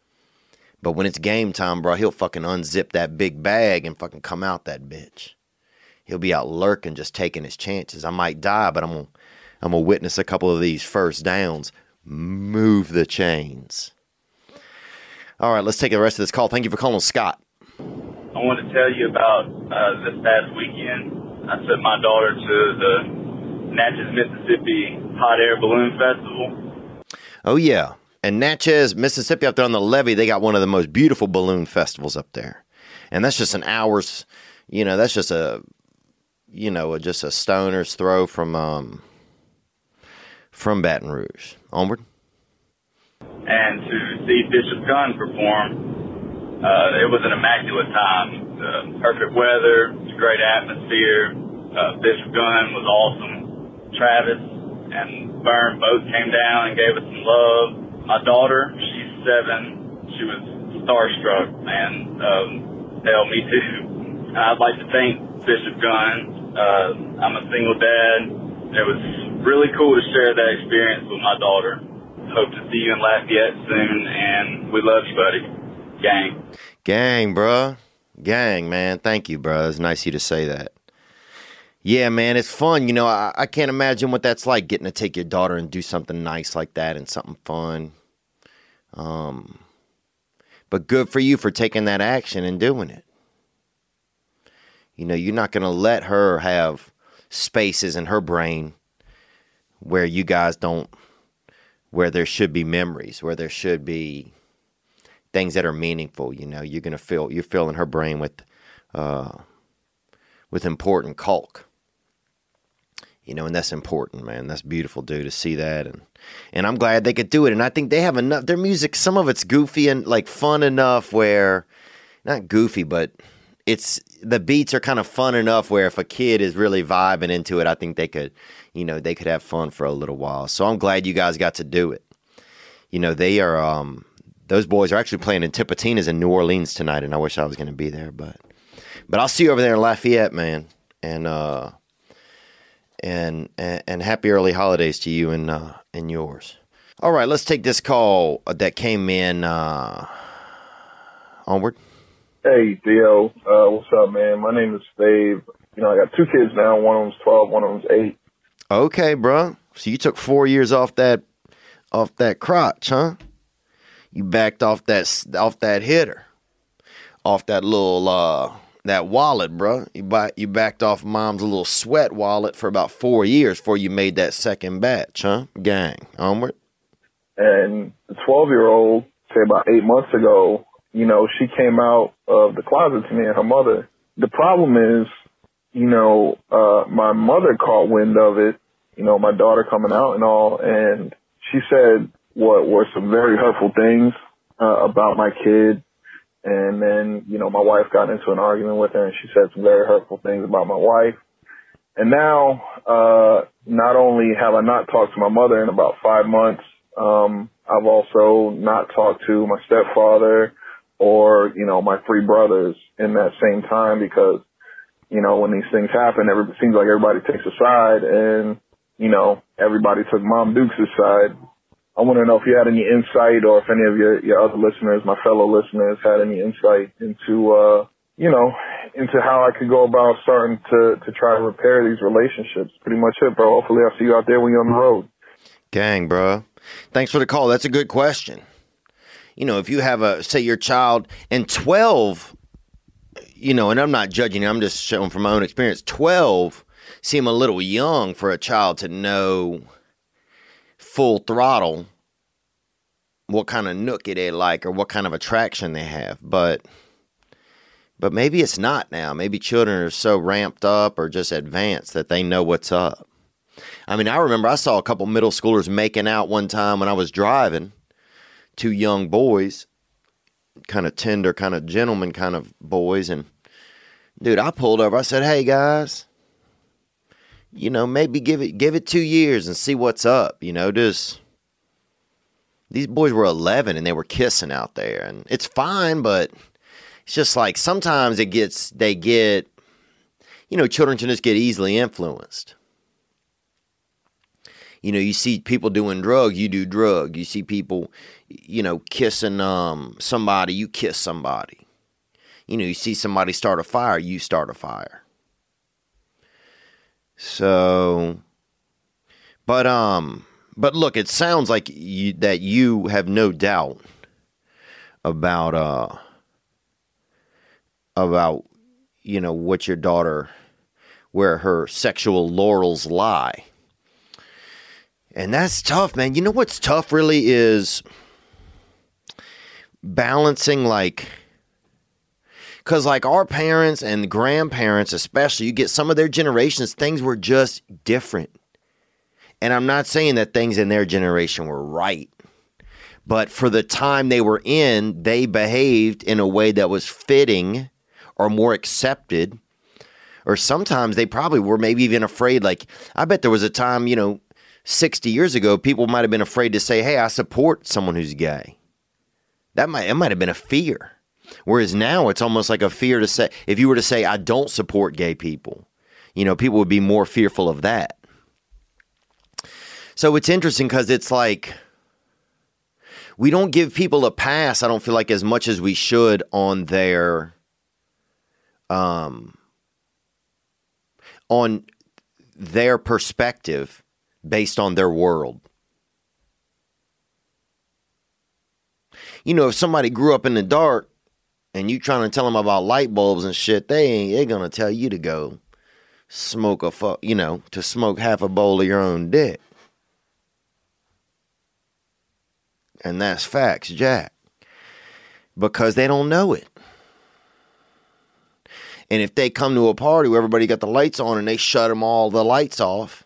But when it's game time, bro, he'll fucking unzip that big bag and fucking come out that bitch. He'll be out lurking, just taking his chances. I might die, but I'm gonna witness a couple of these first downs. Move the chains. All right, let's take the rest of this call. Thank you for calling, Scott. I want to tell you about this past weekend. I took my daughter to the Natchez, Mississippi Hot Air Balloon Festival. Oh, yeah. And Natchez, Mississippi, up there on the levee, they got one of the most beautiful balloon festivals up there. And that's just an hour's, you know, that's just a stoner's throw from Baton Rouge. Onward. And to see Bishop Gunn perform, it was an immaculate time. Perfect weather, great atmosphere. Bishop Gunn was awesome. Travis and Vern both came down and gave us some love. My daughter, she's 7. She was starstruck, man. Hell, me too. I'd like to thank Bishop Gunn. I'm a single dad. It was really cool to share that experience with my daughter. Hope to see you in Lafayette soon, and we love you, buddy. Gang. Gang, bruh. Gang, man. Thank you, bruh. It's nice of you to say that. Yeah, man, it's fun. You know, I can't imagine what that's like, getting to take your daughter and do something nice like that and something fun. But good for you for taking that action and doing it. You know, you're not going to let her have spaces in her brain where you guys don't, where there should be memories, where there should be things that are meaningful. You know, you're filling her brain with important caulk. You know, and that's important, man. That's beautiful, dude, to see that, and I'm glad they could do it. And I think they have enough. Their music, some of it's goofy and like fun enough where, not goofy, but it's the beats are kind of fun enough where if a kid is really vibing into it, I think they could. You know, they could have fun for a little while. So I'm glad you guys got to do it. You know, they are, those boys are actually playing in Tipitina's in New Orleans tonight, and I wish I was going to be there. But I'll see you over there in Lafayette, man. and happy early holidays to you and yours. All right, let's take this call that came in. Onward. Hey, Theo. What's up, man? My name is Dave. You know, I got two kids now. One of them's 12, one of them's 8. Okay, bro. So you took 4 years off that crotch, huh? You backed off that hitter, off that little that wallet, bro. You backed off mom's little sweat wallet for about 4 years before you made that second batch, huh? Gang, onward. And the 12-year-old, say about 8 months ago, you know, she came out of the closet to me and her mother. The problem is, you know, my mother caught wind of it, you know, my daughter coming out and all, and she said what were some very hurtful things about my kid. And then, you know, my wife got into an argument with her, and she said some very hurtful things about my wife. And now, not only have I not talked to my mother in about 5 months, I've also not talked to my stepfather or, you know, my three brothers in that same time because, you know, when these things happen, it seems like everybody takes a side, and, you know, everybody took Mom Dukes' side. I want to know if you had any insight, or if any of your other listeners, my fellow listeners, had any insight into, you know, into how I could go about starting to try to repair these relationships. Pretty much it, bro. Hopefully I'll see you out there when you're on the road. Gang, bro. Thanks for the call. That's a good question. You know, if you have say your child, and 12, you know, and I'm not judging, I'm just showing from my own experience, 12 seem a little young for a child to know full throttle what kind of nookie they like or what kind of attraction they have, but maybe it's not now. Maybe children are so ramped up or just advanced that they know what's up. I mean, I remember I saw a couple middle schoolers making out one time when I was driving, two young boys, kind of tender, kind of gentleman kind of boys, and dude, I pulled over, I said, "Hey guys, you know, maybe give it 2 years and see what's up." You know, just these boys were 11 and they were kissing out there, and it's fine, but it's just like sometimes they get, you know, children can just get easily influenced. You know, you see people doing drugs, you do drug. You see people, you know, kissing somebody, you kiss somebody. You know, you see somebody start a fire, you start a fire. So, but look, it sounds like you have no doubt about, you know, what your daughter, where her sexual laurels lie. And that's tough, man. You know, what's tough really is balancing, like, 'cause like our parents and grandparents especially, you get some of their generations, things were just different. And I'm not saying that things in their generation were right, but for the time they were in, they behaved in a way that was fitting or more accepted. Or sometimes they probably were maybe even afraid. Like, I bet there was a time, you know, 60 years ago, people might have been afraid to say, "Hey, I support someone who's gay." It might have been a fear. Whereas now it's almost like a fear to say, if you were to say, "I don't support gay people," you know, people would be more fearful of that. So it's interesting because it's like we don't give people a pass, I don't feel like, as much as we should on their perspective based on their world. You know, if somebody grew up in the dark, and you trying to tell them about light bulbs and shit, they're going to tell you to go smoke to smoke half a bowl of your own dick. And that's facts, Jack. Because they don't know it. And if they come to a party where everybody got the lights on and they shut them all the lights off,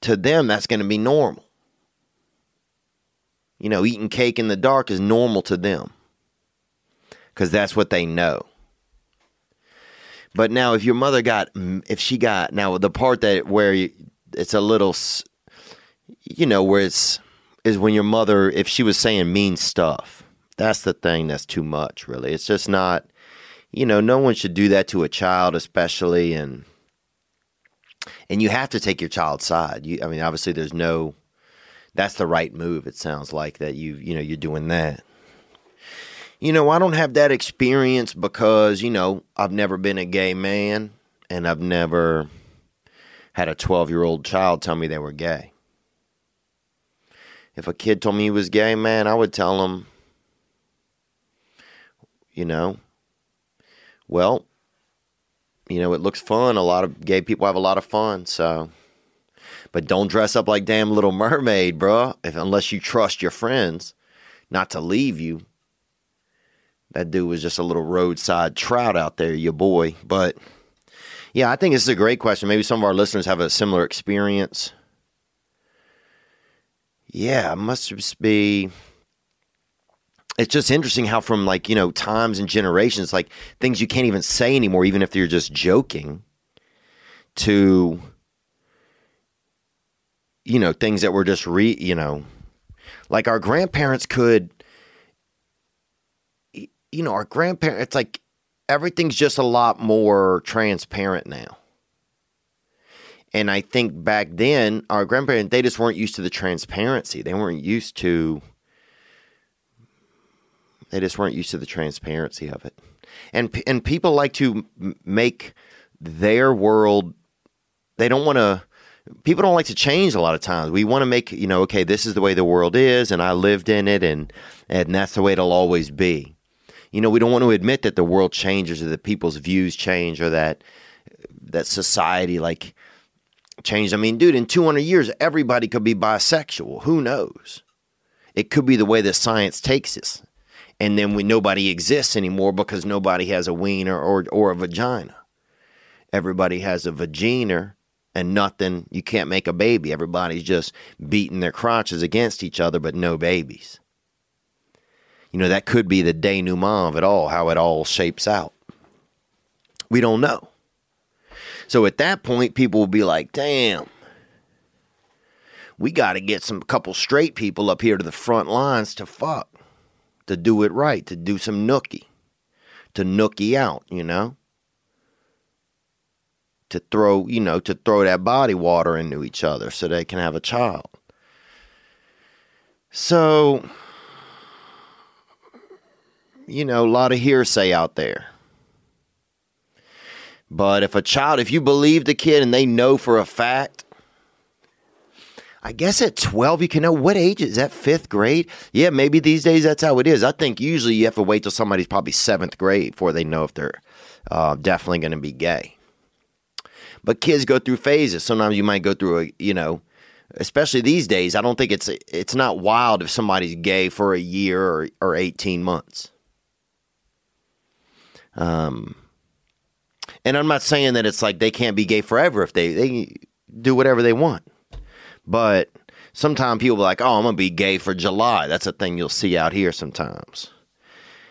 to them that's going to be normal. You know, eating cake in the dark is normal to them, because that's what they know. But now, if your mother got, if she got, now the part that where it's a little, you know, where it's, is when your mother, if she was saying mean stuff, that's the thing that's too much, really. It's just not, you know, no one should do that to a child, especially. And And you have to take your child's side. I mean, obviously there's no, that's the right move. It sounds like that you know, you're doing that. You know, I don't have that experience because, you know, I've never been a gay man and I've never had a 12-year-old child tell me they were gay. If a kid told me he was gay, man, I would tell him, you know, well, you know, it looks fun. A lot of gay people have a lot of fun, so. But don't dress up like damn Little Mermaid, bro, unless you trust your friends not to leave you. That dude was just a little roadside trout out there, your boy. But, yeah, I think this is a great question. Maybe some of our listeners have a similar experience. Yeah, it must just be, it's just interesting how from, like, you know, times and generations, like things you can't even say anymore, even if you're just joking, to, you know, things that were just, you know, like our grandparents could, you know, our grandparents, it's like everything's just a lot more transparent now. And I think back then, our grandparents, they just weren't used to the transparency. They just weren't used to the transparency of it. And people like to make their world, they don't want to, people don't like to change a lot of times. We want to make, you know, okay, this is the way the world is, and I lived in it, and that's the way it'll always be. You know, we don't want to admit that the world changes, or that people's views change, or that society, like, changed. I mean, dude, in 200 years, everybody could be bisexual. Who knows? It could be the way that science takes us. And then nobody exists anymore because nobody has a wiener or a vagina. Everybody has a vagina and nothing. You can't make a baby. Everybody's just beating their crotches against each other, but no babies. You know, that could be the denouement of it all, how it all shapes out. We don't know. So at that point, people will be like, damn, we got to get some couple straight people up here to the front lines to fuck, to do it right, to do some nookie, to nookie out, you know, to throw that body water into each other so they can have a child. So, you know, a lot of hearsay out there. But if you believe the kid and they know for a fact, I guess at 12, you can know what age is that, 5th grade? Yeah, maybe these days that's how it is. I think usually you have to wait till somebody's probably 7th grade before they know if they're definitely going to be gay. But kids go through phases. Sometimes you might go through you know, especially these days, I don't think it's not wild if somebody's gay for a year or 18 months. And I'm not saying that it's like they can't be gay forever if they do whatever they want. But sometimes people are like, oh, I'm going to be gay for July. That's a thing you'll see out here sometimes.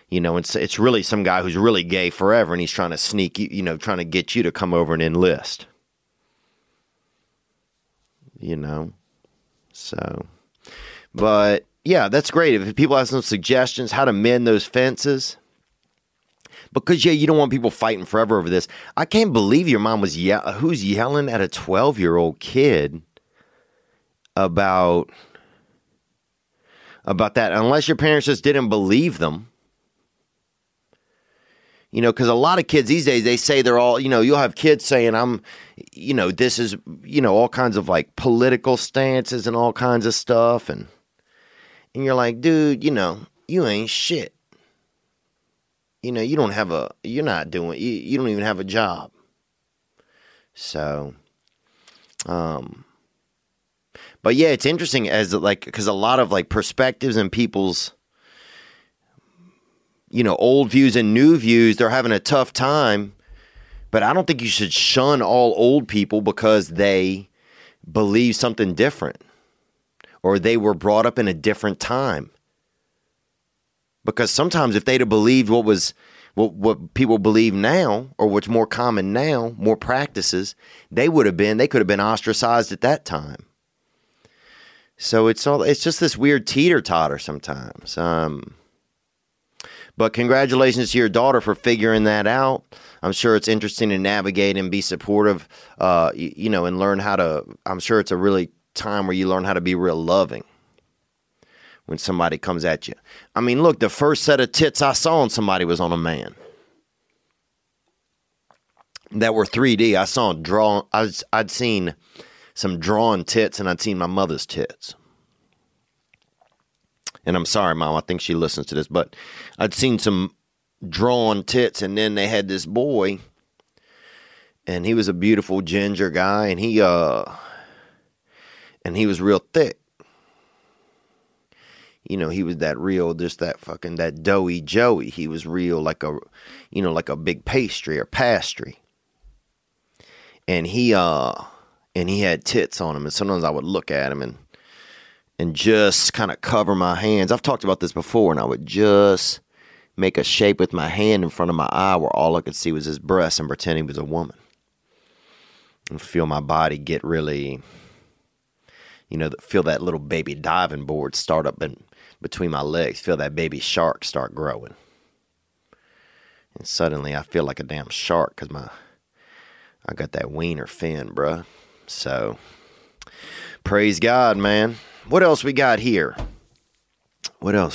You know, it's really some guy who's really gay forever and he's trying to sneak you, you know, trying to get you to come over and enlist. You know, so. But, yeah, that's great. If people have some suggestions how to mend those fences. Because, yeah, you don't want people fighting forever over this. I can't believe your mom was who's yelling at a 12-year-old kid about that. Unless your parents just didn't believe them. You know, because a lot of kids these days, they say they're all, you know, you'll have kids saying I'm, you know, this is, you know, all kinds of like political stances and all kinds of stuff. And you're like, dude, you know, you ain't shit. You know, you're not doing, you don't even have a job. So, but yeah, it's interesting as like, because a lot of like perspectives and people's, you know, old views and new views, they're having a tough time, but I don't think you should shun all old people because they believe something different or they were brought up in a different time. Because sometimes if they'd have believed what people believe now or what's more common now, more practices, they could have been ostracized at that time. So it's just this weird teeter-totter sometimes. But congratulations to your daughter for figuring that out. I'm sure it's interesting to navigate and be supportive, you know, and learn how to, I'm sure it's a really time where you learn how to be real loving when somebody comes at you. I mean, look, the first set of tits I saw on somebody was on a man that were 3D. I saw drawn, I'd seen some drawn tits, and I'd seen my mother's tits. And I'm sorry, Mom, I think she listens to this, but I'd seen some drawn tits, and then they had this boy, and he was a beautiful ginger guy, and he was real thick. You know, he was that real, just that fucking, that doughy Joey. He was real like a, you know, like a big pastry or pastry. And he had tits on him. And sometimes I would look at him and just kind of cover my hands. I've talked about this before, and I would just make a shape with my hand in front of my eye where all I could see was his breasts and pretend he was a woman. And feel my body get really, you know, feel that little baby diving board start up and between my legs, feel that baby shark start growing. And suddenly I feel like a damn shark because I got that wiener fin, bruh. So, praise God, man. What else we got here? Here we got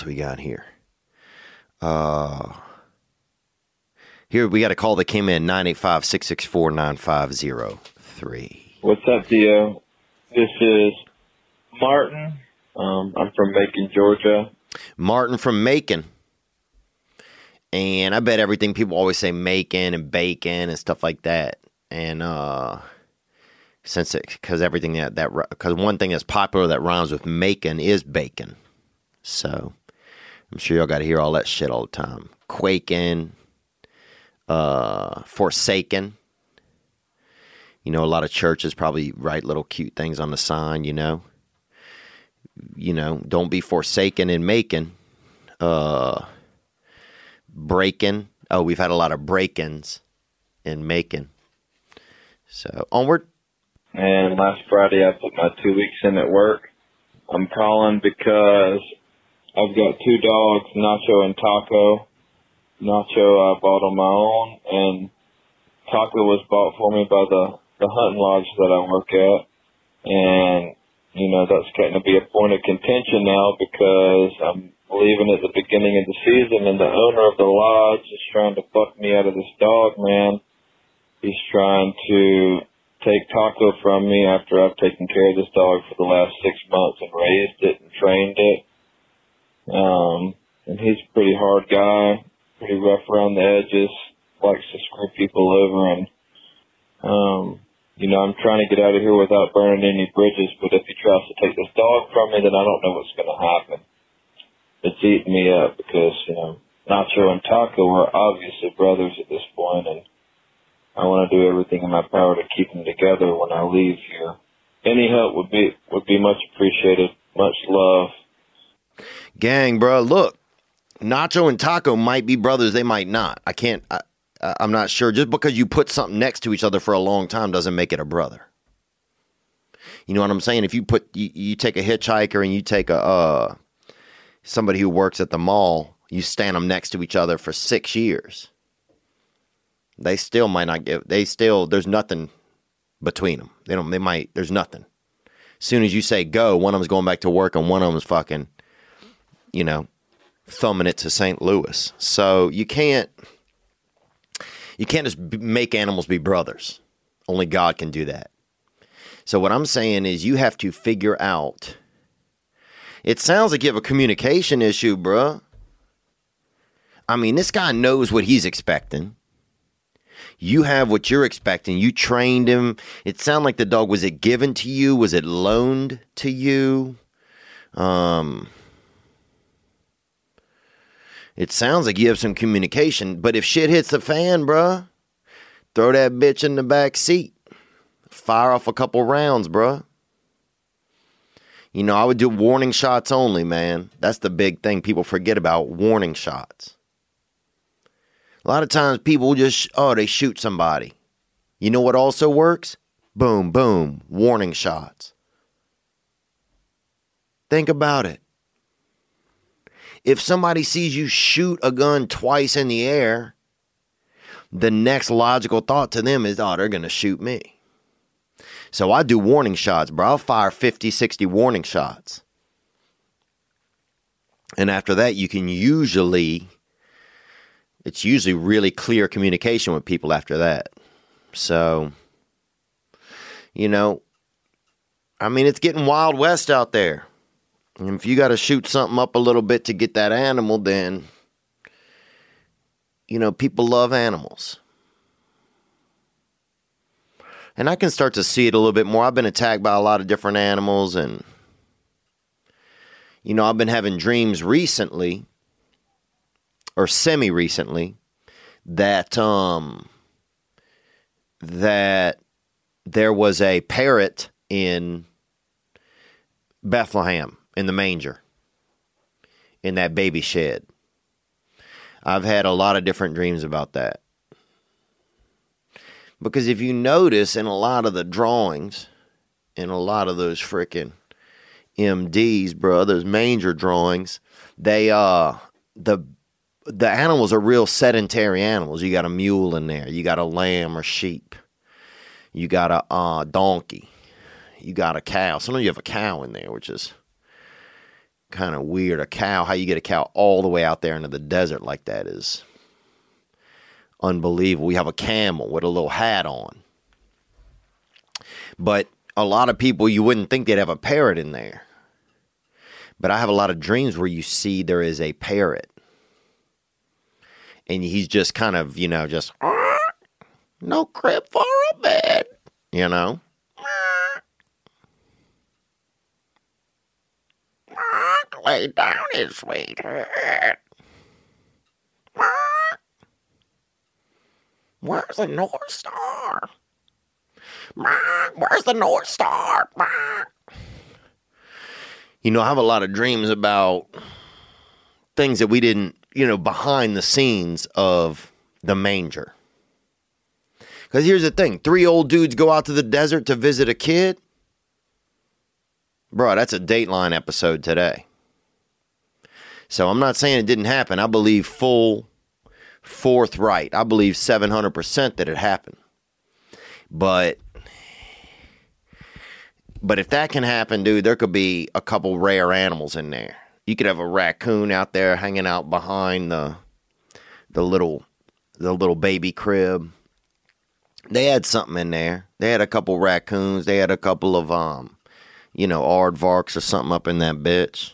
a call that came in, 985-664-9503. What's up, Theo? This is Martin. I'm from Macon, Georgia. Martin from Macon. And I bet everything, people always say Macon and bacon and stuff like that. And since it, because everything that, because one thing that's popular that rhymes with Macon is bacon. So I'm sure y'all got to hear all that shit all the time. Quaking, forsaken. You know, a lot of churches probably write little cute things on the sign, you know. You know, don't be forsaken in Macon. Breaking. Oh, we've had a lot of break-ins in Macon. So, onward. And last Friday, I put my 2 weeks in at work. I'm calling because I've got two dogs, Nacho and Taco. Nacho I bought on my own, and Taco was bought for me by the hunting lodge that I work at. And, you know, that's going to be a point of contention now because I'm leaving at the beginning of the season, and the owner of the lodge is trying to fuck me out of this dog, man. He's trying to take Taco from me after I've taken care of this dog for the last 6 months and raised it and trained it. And he's a pretty hard guy, pretty rough around the edges, likes to screw people over, and you know, I'm trying to get out of here without burning any bridges, but if he tries to take this dog from me, then I don't know what's going to happen. It's eating me up because, you know, Nacho and Taco are obviously brothers at this point, and I want to do everything in my power to keep them together when I leave here. Any help would be much appreciated. Much love. Gang, bro, look, Nacho and Taco might be brothers. They might not. I can't. I'm not sure. Just because you put something next to each other for a long time doesn't make it a brother. You know what I'm saying? If you put, you take a hitchhiker and you take a somebody who works at the mall, you stand them next to each other for 6 years. They still might not give. They still, there's nothing between them. They don't. They might. There's nothing. As soon as you say go, one of them's going back to work and one of them's fucking, you know, thumbing it to St. Louis. So you can't. You can't just make animals be brothers. Only God can do that. So what I'm saying is you have to figure out. It sounds like you have a communication issue, bruh. I mean, this guy knows what he's expecting. You have what you're expecting. You trained him. It sounded like the dog, was it given to you? Was it loaned to you? It sounds like you have some communication, but if shit hits the fan, bruh, throw that bitch in the back seat. Fire off a couple rounds, bruh. You know, I would do warning shots only, man. That's the big thing people forget about, warning shots. A lot of times people just, they shoot somebody. You know what also works? Boom, boom, warning shots. Think about it. If somebody sees you shoot a gun twice in the air, the next logical thought to them is, oh, they're going to shoot me. So I do warning shots, bro. I'll fire 50, 60 warning shots. And after that, you can usually, it's usually really clear communication with people after that. So, you know, I mean, it's getting Wild West out there. And if you got to shoot something up a little bit to get that animal, then, you know, people love animals. And I can start to see it a little bit more. I've been attacked by a lot of different animals, and, you know, I've been having dreams recently, or semi-recently, that that there was a parrot in Bethlehem, in the manger, in that baby shed. I've had a lot of different dreams about that. Because if you notice in a lot of the drawings, in a lot of those freaking MDs, bro, those manger drawings, they the animals are real sedentary animals. You got a mule in there. You got a lamb or sheep. You got a donkey. You got a cow. Sometimes you have a cow in there, which is kind of weird. A cow, how you get a cow all the way out there into the desert like that is unbelievable. We have a camel with a little hat on. But a lot of people, you wouldn't think they'd have a parrot in there. But I have a lot of dreams where you see there is a parrot. And he's just kind of, you know, just, no crib for a bed, you know. Lay down, his sweetheart. Where's the North Star? Where's the North Star? You know, I have a lot of dreams about things that we didn't, you know, behind the scenes of the manger. Because here's the thing. 3 old dudes go out to the desert to visit a kid. Bro, that's a Dateline episode today. So I'm not saying it didn't happen. I believe full forthright. I believe 700% that it happened. But if that can happen, dude, there could be a couple rare animals in there. You could have a raccoon out there hanging out behind the little baby crib. They had something in there. They had a couple raccoons. They had a couple of you know, aardvarks or something up in that bitch.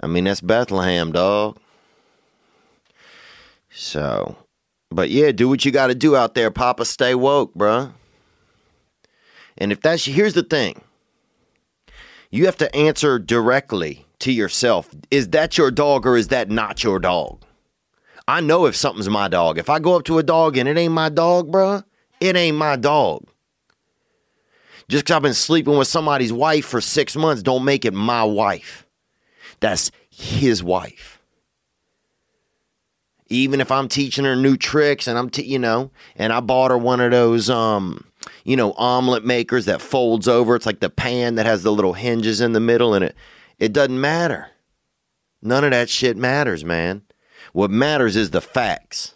I mean, that's Bethlehem, dog. So, but yeah, do what you got to do out there, Papa. Stay woke, bruh. And if that's, here's the thing. You have to answer directly to yourself. Is that your dog or is that not your dog? I know if something's my dog. If I go up to a dog and it ain't my dog, bruh, it ain't my dog. Just because I've been sleeping with somebody's wife for 6 months, don't make it my wife. That's his wife. Even if I'm teaching her new tricks and and I bought her one of those, omelet makers that folds over. It's like the pan that has the little hinges in the middle, and it doesn't matter. None of that shit matters, man. What matters is the facts.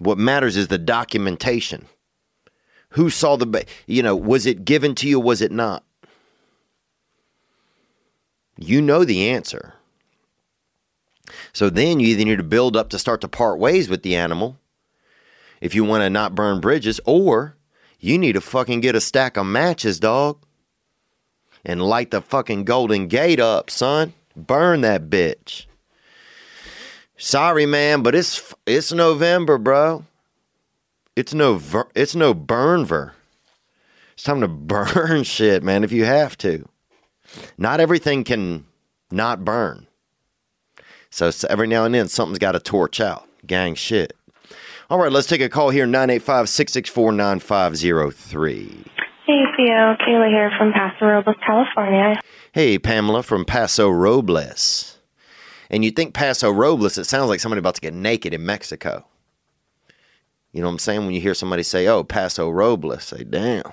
What matters is the documentation. Who saw was it given to you? Was it not? You know the answer. So then you either need to build up to start to part ways with the animal if you want to not burn bridges, or you need to fucking get a stack of matches, dog, and light the fucking Golden Gate up, son. Burn that bitch. Sorry, man, but it's November, bro. It's no burnver. It's time to burn shit, man, if you have to. Not everything can not burn. So every now and then, something's got to torch out. Gang shit. All right, let's take a call here, 985-664-9503. Hey, Theo. Kayla here from Paso Robles, California. Hey, Pamela from Paso Robles. And you think Paso Robles, it sounds like somebody about to get naked in Mexico. You know what I'm saying? When you hear somebody say, oh, Paso Robles, say, damn.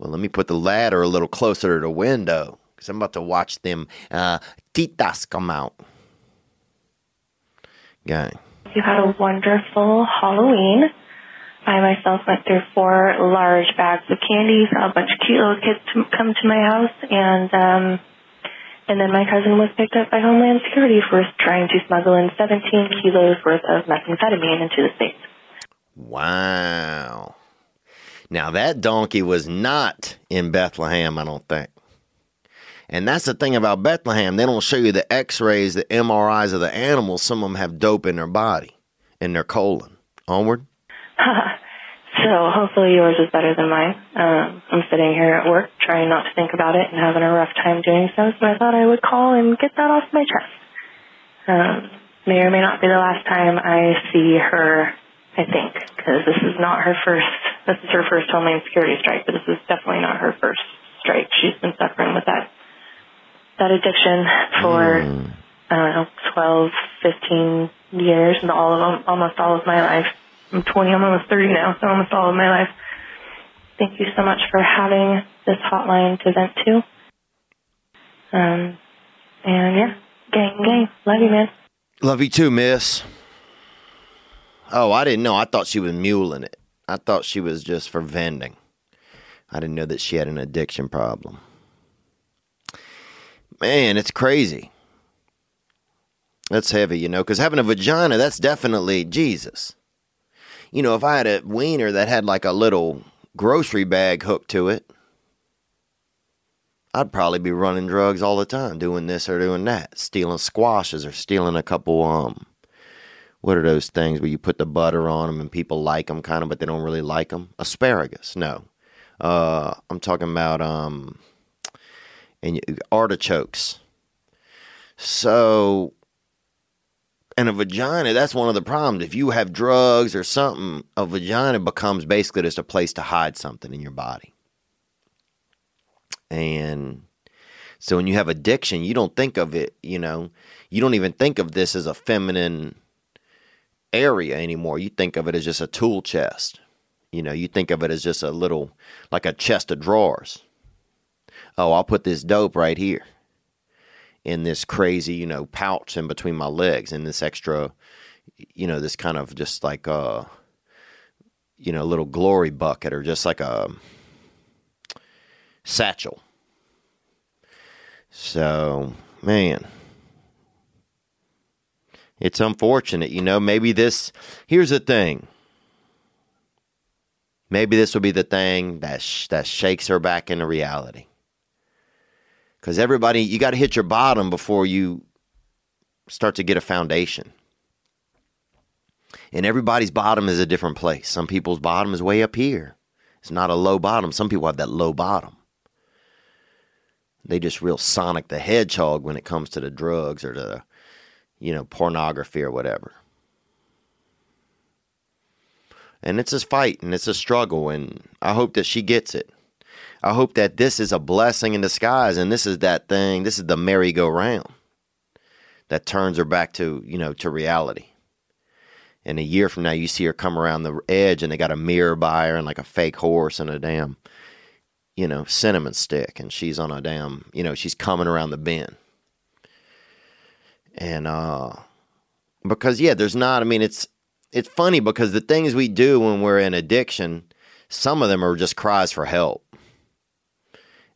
Well, let me put the ladder a little closer to the window because I'm about to watch them titas come out. Gang. you had a wonderful Halloween. I myself went through 4 large bags of candy, saw a bunch of cute little kids come to my house, and then my cousin was picked up by Homeland Security for trying to smuggle in 17 kilos worth of methamphetamine into the States. Wow. Now, that donkey was not in Bethlehem, I don't think. And that's the thing about Bethlehem. They don't show you the x-rays, the MRIs of the animals. Some of them have dope in their body, in their colon. Onward. So hopefully yours is better than mine. I'm sitting here at work trying not to think about it and having a rough time doing so, so I thought I would call and get that off my chest. May or may not be the last time I see her, I think, because this is not her first. This is her first Homeland Security strike, but this is definitely not her first strike. She's been suffering with that addiction for, I don't know, 12, 15 years, and almost all of my life. I'm 20, I'm almost 30 now, so almost all of my life. Thank you so much for having this hotline to vent to. And yeah, gang. Love you, man. Love you too, miss. Oh, I didn't know. I thought she was muling it. I thought she was just for vending. I didn't know that she had an addiction problem. Man, it's crazy. That's heavy, you know, because having a vagina, that's definitely Jesus. You know, if I had a wiener that had like a little grocery bag hooked to it, I'd probably be running drugs all the time, doing this or doing that, stealing squashes or stealing a couple, what are those things where you put the butter on them and people like them kind of, but they don't really like them? Asparagus, no. I'm talking about, and artichokes. So, and a vagina, that's one of the problems. If you have drugs or something, a vagina becomes basically just a place to hide something in your body. And so when you have addiction, you don't think of it, you know, you don't even think of this as a feminine area anymore. You think of it as just a tool chest. You know, you think of it as just a little, like a chest of drawers. Oh, I'll put this dope right here in this crazy, you know, pouch in between my legs, in this extra, you know, this kind of just like a, you know, little glory bucket or just like a satchel. So, man, it's unfortunate, you know. Maybe this, here's the thing. Maybe this will be the thing that shakes her back into reality. Because everybody, you got to hit your bottom before you start to get a foundation. And everybody's bottom is a different place. Some people's bottom is way up here. It's not a low bottom. Some people have that low bottom. They just real Sonic the Hedgehog when it comes to the drugs or the, you know, pornography or whatever. And it's a fight and it's a struggle, and I hope that she gets it. I hope that this is a blessing in disguise, and this is that thing, this is the merry-go-round that turns her back to, you know, to reality. And a year from now, you see her come around the edge, and they got a mirror by her and like a fake horse and a damn, you know, cinnamon stick, and she's on a damn, you know, she's coming around the bend. And because, yeah, there's not, I mean, it's funny because the things we do when we're in addiction, some of them are just cries for help.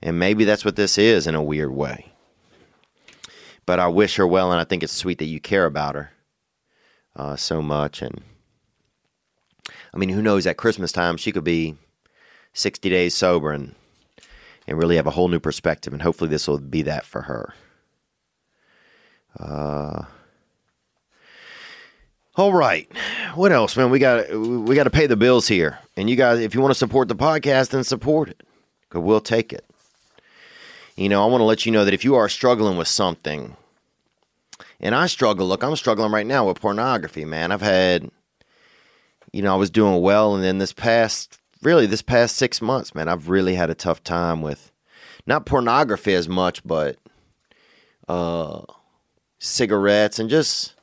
And maybe that's what this is in a weird way. But I wish her well, and I think it's sweet that you care about her so much. And I mean, who knows, at Christmas time, she could be 60 days sober and really have a whole new perspective. And hopefully this will be that for her. All right. What else, man? We got to pay the bills here. And you guys, if you want to support the podcast, then support it. Because we'll take it. You know, I want to let you know that if you are struggling with something, and I struggle, look, I'm struggling right now with pornography, man. I've had, you know, I was doing well, and then this past 6 months, man, I've really had a tough time with, not pornography as much, but cigarettes and just,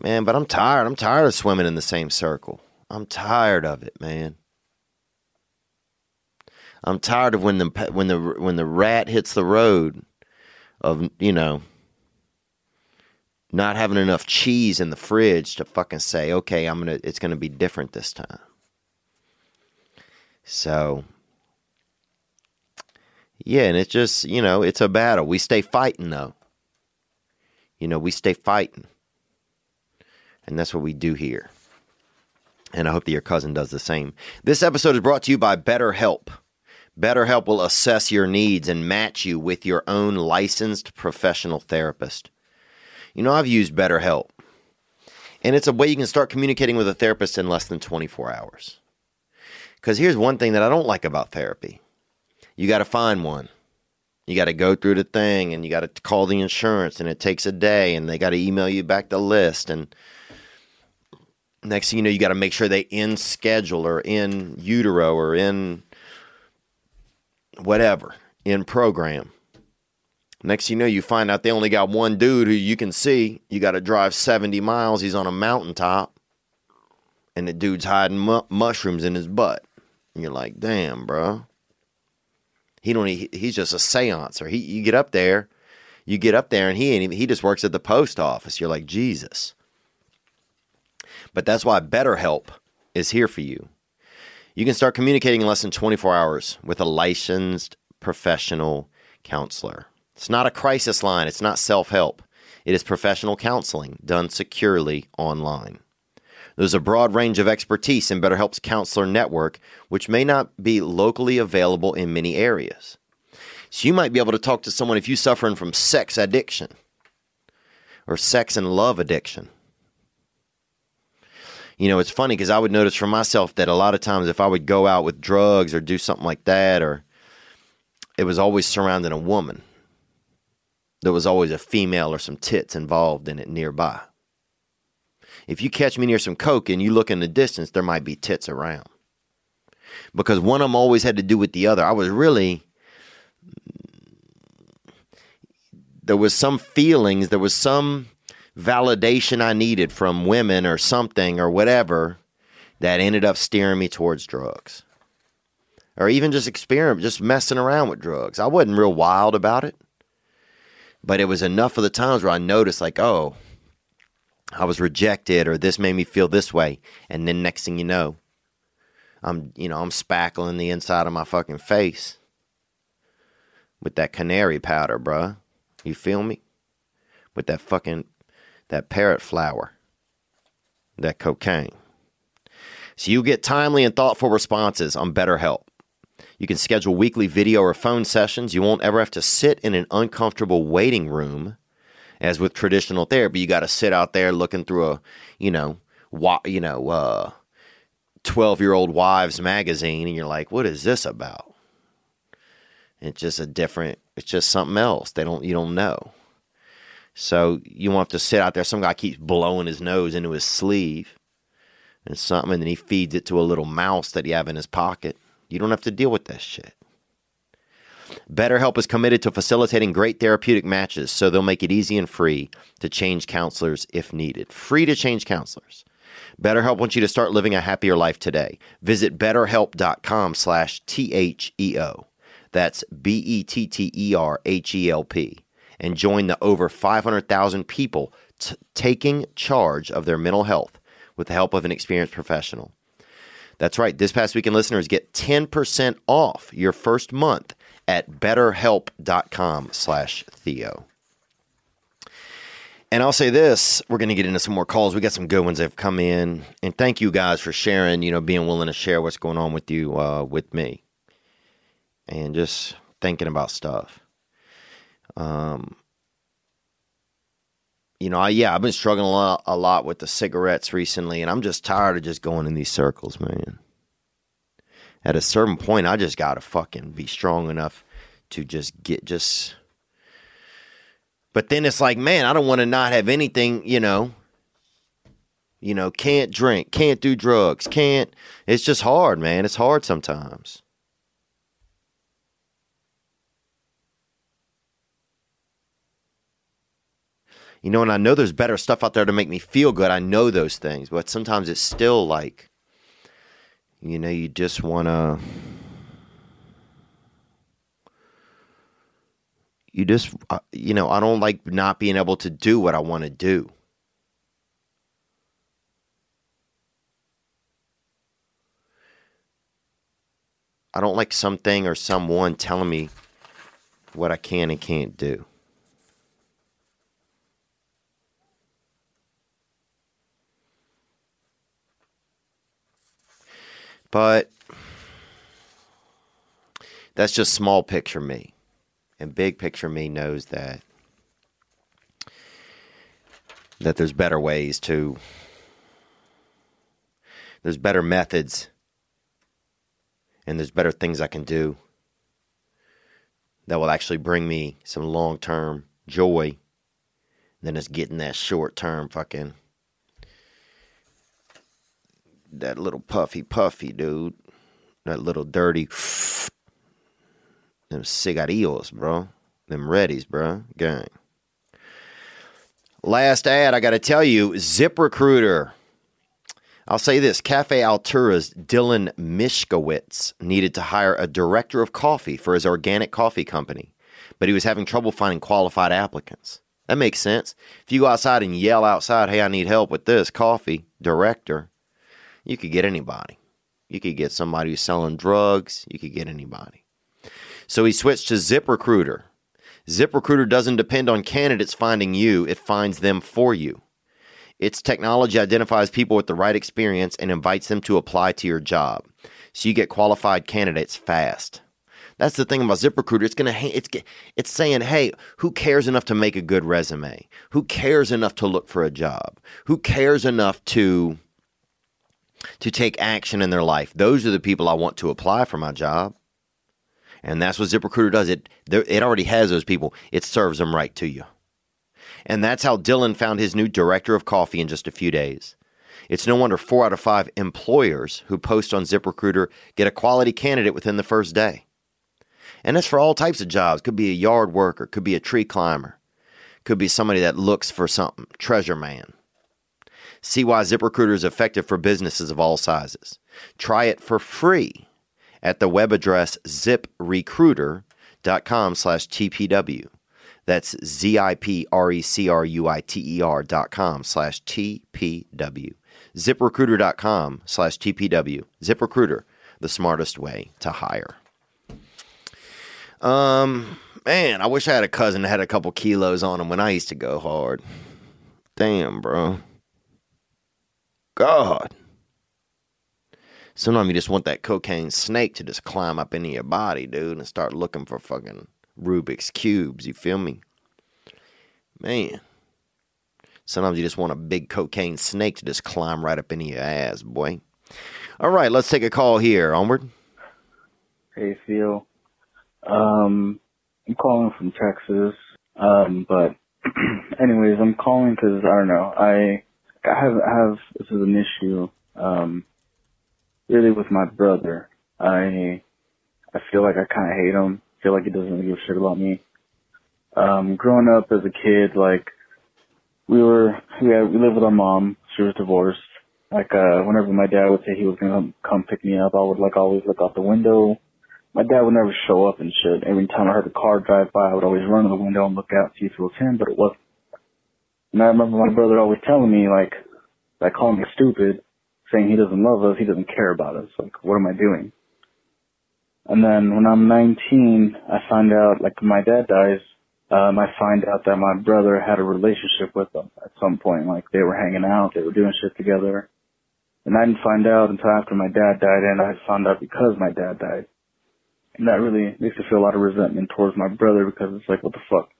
man, but I'm tired. I'm tired of swimming in the same circle. I'm tired of it, man. I'm tired of when the rat hits the road, of, you know, not having enough cheese in the fridge to fucking say, okay, it's gonna be different this time. So, yeah, and it's just, it's a battle. We stay fighting, though. We stay fighting. And that's what we do here. And I hope that your cousin does the same. This episode is brought to you by BetterHelp. BetterHelp will assess your needs and match you with your own licensed professional therapist. I've used BetterHelp. And it's a way you can start communicating with a therapist in less than 24 hours. Because here's one thing that I don't like about therapy. You got to find one. You got to go through the thing, and you got to call the insurance, and it takes a day, and they got to email you back the list. And next thing you know, you got to make sure they in schedule or in utero or in whatever, in program. Next thing you know, you find out they only got one dude who you can see. You got to drive 70 miles. He's on a mountaintop, and the dude's hiding mushrooms in his butt. And you're like, damn, bro. He's just a seancer. You get up there, and he just works at the post office. You're like, Jesus. But that's why BetterHelp is here for you. You can start communicating in less than 24 hours with a licensed professional counselor. It's not a crisis line. It's not self-help. It is professional counseling done securely online. There's a broad range of expertise in BetterHelp's counselor network, which may not be locally available in many areas. So you might be able to talk to someone if you're suffering from sex addiction or sex and love addiction. It's funny because I would notice for myself that a lot of times if I would go out with drugs or do something like that, or it was always surrounding a woman. There was always a female or some tits involved in it nearby. If you catch me near some coke and you look in the distance, there might be tits around. Because one of them always had to do with the other. There was some feelings, there was some validation I needed from women or something or whatever that ended up steering me towards drugs. Or even just just messing around with drugs. I wasn't real wild about it. But it was enough of the times where I noticed like, oh, I was rejected, or this made me feel this way. And then next thing you know, I'm spackling the inside of my fucking face with that canary powder, bruh. You feel me? With that fucking, that parrot flower, that cocaine. So you get timely and thoughtful responses on BetterHelp. You can schedule weekly video or phone sessions. You won't ever have to sit in an uncomfortable waiting room. As with traditional therapy, you got to sit out there looking through a, 12-year-old wives magazine, and you're like, what is this about? And it's just something else. You don't know. So you won't have to sit out there. Some guy keeps blowing his nose into his sleeve and something, and then he feeds it to a little mouse that he have in his pocket. You don't have to deal with that shit. BetterHelp is committed to facilitating great therapeutic matches, so they'll make it easy and free to change counselors if needed. Free to change counselors. BetterHelp wants you to start living a happier life today. Visit BetterHelp.com/THEO. That's BETTERHELP. And join the over 500,000 people taking charge of their mental health with the help of an experienced professional. That's right. This Past Weekend listeners get 10% off your first month at BetterHelp.com/Theo. And I'll say this, we're going to get into some more calls. We got some good ones that have come in. And thank you guys for sharing, being willing to share what's going on with you, with me. And just thinking about stuff. I've been struggling a lot with the cigarettes recently. And I'm just tired of just going in these circles, man. At a certain point, I just got to fucking be strong enough to just. But then it's like, man, I don't want to not have anything, can't drink, can't do drugs, can't. It's just hard, man. It's hard sometimes. And I know there's better stuff out there to make me feel good. I know those things, but sometimes it's still like, you just want to, you just, you know, I don't like not being able to do what I want to do. I don't like something or someone telling me what I can and can't do. But that's just small picture me. And big picture me knows that there's better ways to, there's better methods, and there's better things I can do that will actually bring me some long-term joy than just getting that short-term fucking, that little puffy, dude. That little dirty, them cigarillos, bro. Them Reddies, bro. Gang. Last ad, I got to tell you, ZipRecruiter. I'll say this. Cafe Altura's Dylan Mishkowitz needed to hire a director of coffee for his organic coffee company, but he was having trouble finding qualified applicants. That makes sense. If you go outside and yell outside, hey, I need help with this coffee director, you could get anybody. You could get somebody who's selling drugs. You could get anybody. So he switched to ZipRecruiter. ZipRecruiter doesn't depend on candidates finding you. It finds them for you. Its technology identifies people with the right experience and invites them to apply to your job. So you get qualified candidates fast. That's the thing about ZipRecruiter. It's saying, hey, who cares enough to make a good resume? Who cares enough to look for a job? Who cares enough to take action in their life? Those are the people I want to apply for my job. And that's what ZipRecruiter does. It already has those people. It serves them right to you. And that's how Dylan found his new director of coffee in just a few days. It's no wonder 4 out of 5 employers who post on ZipRecruiter get a quality candidate within the first day. And that's for all types of jobs. Could be a yard worker. Could be a tree climber. Could be somebody that looks for something. Treasure man. See why ZipRecruiter is effective for businesses of all sizes. Try it for free at the web address ziprecruiter.com/TPW. That's ZIPRECRUITER.com/TPW. ZipRecruiter.com/TPW. ZipRecruiter, the smartest way to hire. Man, I wish I had a cousin that had a couple kilos on him when I used to go hard. Damn, bro. God. Sometimes you just want that cocaine snake to just climb up into your body, dude, and start looking for fucking Rubik's Cubes, you feel me? Man. Sometimes you just want a big cocaine snake to just climb right up into your ass, boy. All right, let's take a call here. Onward. Hey, Theo. I'm calling from Texas. But anyways, I'm calling because, I don't know, I have this is an issue, really with my brother. I feel like I kind of hate him. I feel like he doesn't really give a shit about me. Growing up as a kid, like, we lived with our mom. She was divorced. Like, whenever my dad would say he was gonna come pick me up, I would, like, always look out the window. My dad would never show up and shit. Every time I heard a car drive by, I would always run to the window and look out, see if it was him, but it wasn't. And I remember my brother always telling me, like calling me stupid, saying he doesn't love us, he doesn't care about us. Like, what am I doing? And then when I'm 19, I find out, like, my dad dies, I find out that my brother had a relationship with them at some point. Like, they were hanging out, they were doing shit together. And I didn't find out until after my dad died, and I found out because my dad died. And that really makes me feel a lot of resentment towards my brother, because it's like, what the fuck?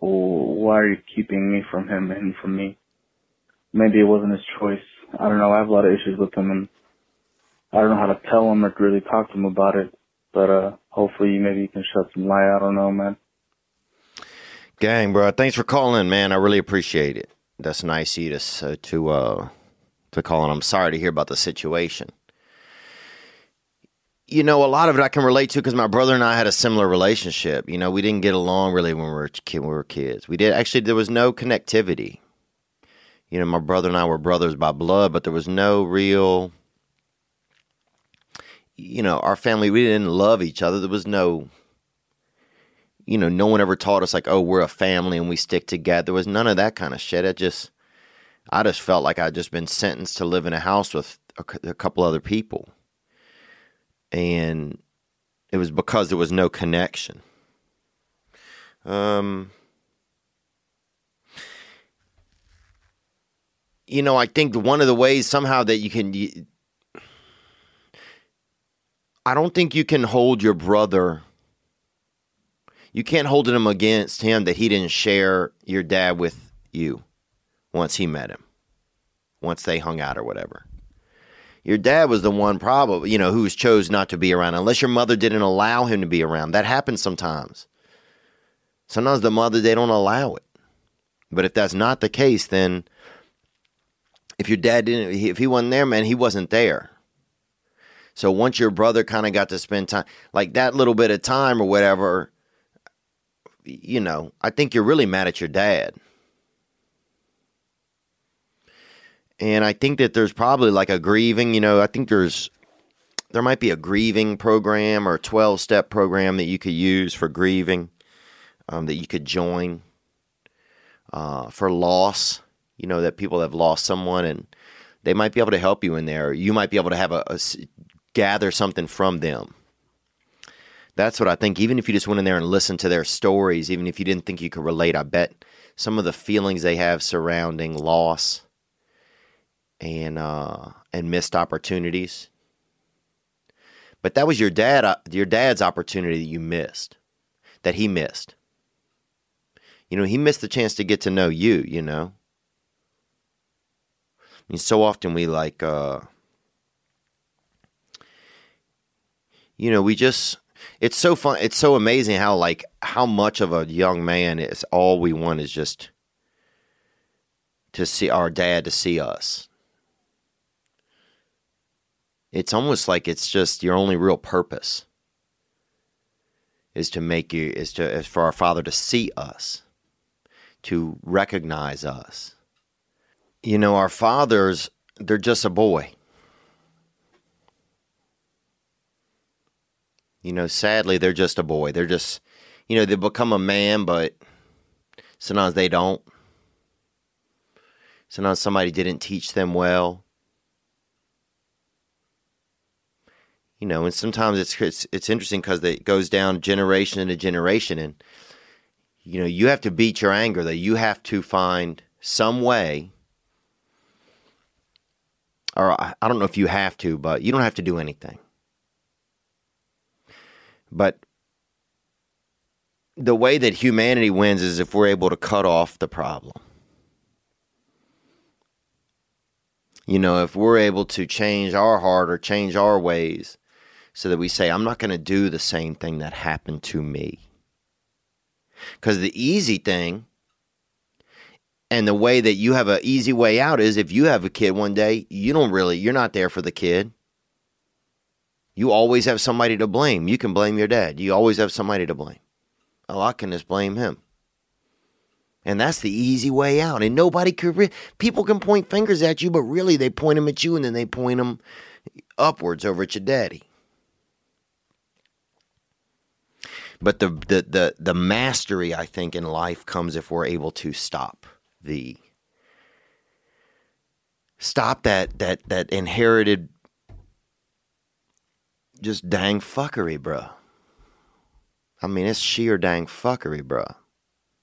Why are you keeping me from him and from me? Maybe it wasn't his choice. I don't know. I have a lot of issues with him, and I don't know how to tell him or really talk to him about it. But hopefully, maybe you can shed some light. I don't know, man. Gang, bro. Thanks for calling, man. I really appreciate it. That's nice of you to call, and I'm sorry to hear about the situation. You know, a lot of it I can relate to because my brother and I had a similar relationship. You know, we didn't get along really when we were kids. We did. Actually, there was no connectivity. You know, my brother and I were brothers by blood, but there was no real, you know, our family, we didn't love each other. There was no, you know, no one ever taught us like, oh, we're a family and we stick together. There was none of that kind of shit. I just felt like I'd just been sentenced to live in a house with a couple other people. And it was because there was no connection. You know, I think one of the ways somehow that you can, I don't think you can hold your brother. You can't hold him against him that he didn't share your dad with you once he met him, once they hung out or whatever. Your dad was the one probably, you know, who chose not to be around unless your mother didn't allow him to be around. That happens sometimes. Sometimes the mother, they don't allow it. But if that's not the case, then if your dad didn't, if he wasn't there, man, he wasn't there. So once your brother kind of got to spend time, like that little bit of time or whatever, you know, I think you're really mad at your dad. And I think that there's probably like a grieving, you know, I think there might be a grieving program or a 12-step program that you could use for grieving, that you could join for loss. You know, that people have lost someone and they might be able to help you in there. You might be able to have a gather something from them. That's what I think. Even if you just went in there and listened to their stories, even if you didn't think you could relate, I bet some of the feelings they have surrounding loss and missed opportunities. But that was your dad, your dad's opportunity that you missed, that he missed. You know, he missed the chance to get to know you, you know. I mean, so often we like, you know, we just, it's so fun. It's so amazing how like, how much of a young man is all we want is just to see our dad, to see us. It's almost like it's just your only real purpose is to make you, is for our father to see us, to recognize us. You know, our fathers, they're just a boy. You know, sadly, they're just a boy. They're just, you know, they become a man, but sometimes they don't. Sometimes somebody didn't teach them well. You know, and sometimes it's interesting because it goes down generation to generation. And, you know, you have to beat your anger, though. You have to find some way. Or I don't know if you have to, but you don't have to do anything. But the way that humanity wins is if we're able to cut off the problem. You know, if we're able to change our heart or change our ways so that we say, I'm not going to do the same thing that happened to me. Because the easy thing, and the way that you have an easy way out is if you have a kid one day, you're not there for the kid. You always have somebody to blame. You can blame your dad. You always have somebody to blame. Oh, I can just blame him. And that's the easy way out. And nobody could, people can point fingers at you, but really they point them at you and then they point them upwards over at your daddy. But the mastery, I think, in life comes if we're able to stop. Stop that inherited just dang fuckery, bruh. I mean, it's sheer dang fuckery, bruh.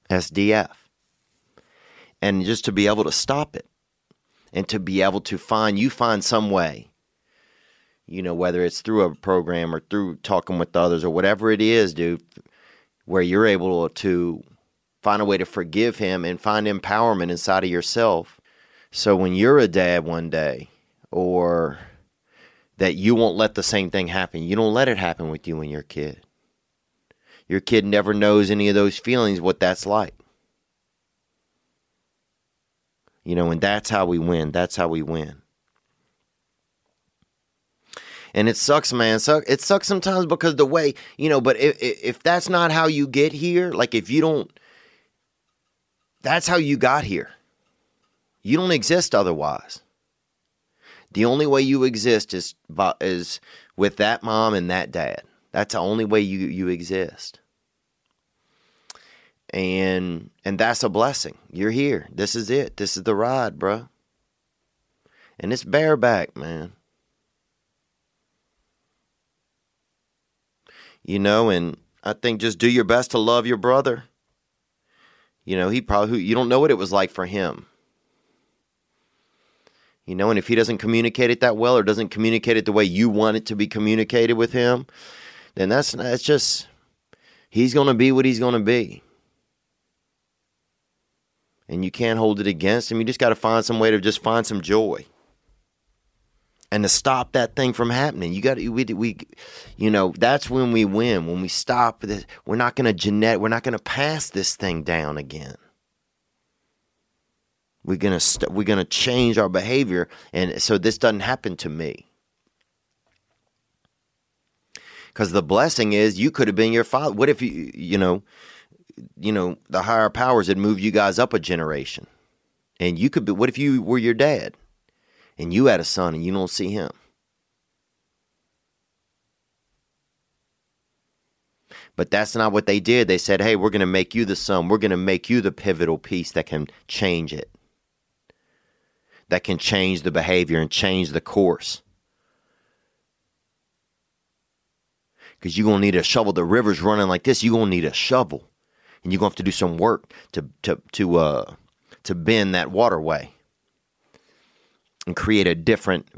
SDF. And just to be able to stop it and to be able to find some way, you know, whether it's through a program or through talking with others or whatever it is, dude, where you're able to find a way to forgive him and find empowerment inside of yourself. So when you're a dad one day, or that you won't let the same thing happen, you don't let it happen with you and your kid. Your kid never knows any of those feelings, what that's like. You know, and that's how we win. That's how we win. And it sucks, man. It sucks sometimes because the way, you know, but if that's not how you get here, like if you don't, that's how you got here. You don't exist otherwise. The only way you exist is with that mom and that dad. That's the only way you exist. And that's a blessing. You're here. This is it. This is the ride, bro. And it's bareback, man. You know, and I think just do your best to love your brother. You know, he probably, you don't know what it was like for him. You know, and if he doesn't communicate it that well or doesn't communicate it the way you want it to be communicated with him, then that's just, he's going to be what he's going to be. And you can't hold it against him. You just got to find some way to just find some joy. And to stop that thing from happening, you got to, we, you know, that's when we win. When we stop this, we're not going to pass this thing down again. We're gonna change our behavior, and so this doesn't happen to me. Because the blessing is, you could have been your father. What if you know, the higher powers had moved you guys up a generation, and you could be. What if you were your dad, and you had a son, and you don't see him? But that's not what they did. They said, "Hey, we're gonna make you the son. We're gonna make you the pivotal piece that can change it." That can change the behavior and change the course. Because you're going to need a shovel. The river's running like this. You're going to need a shovel. And you're going to have to do some work to bend that waterway. And create a different,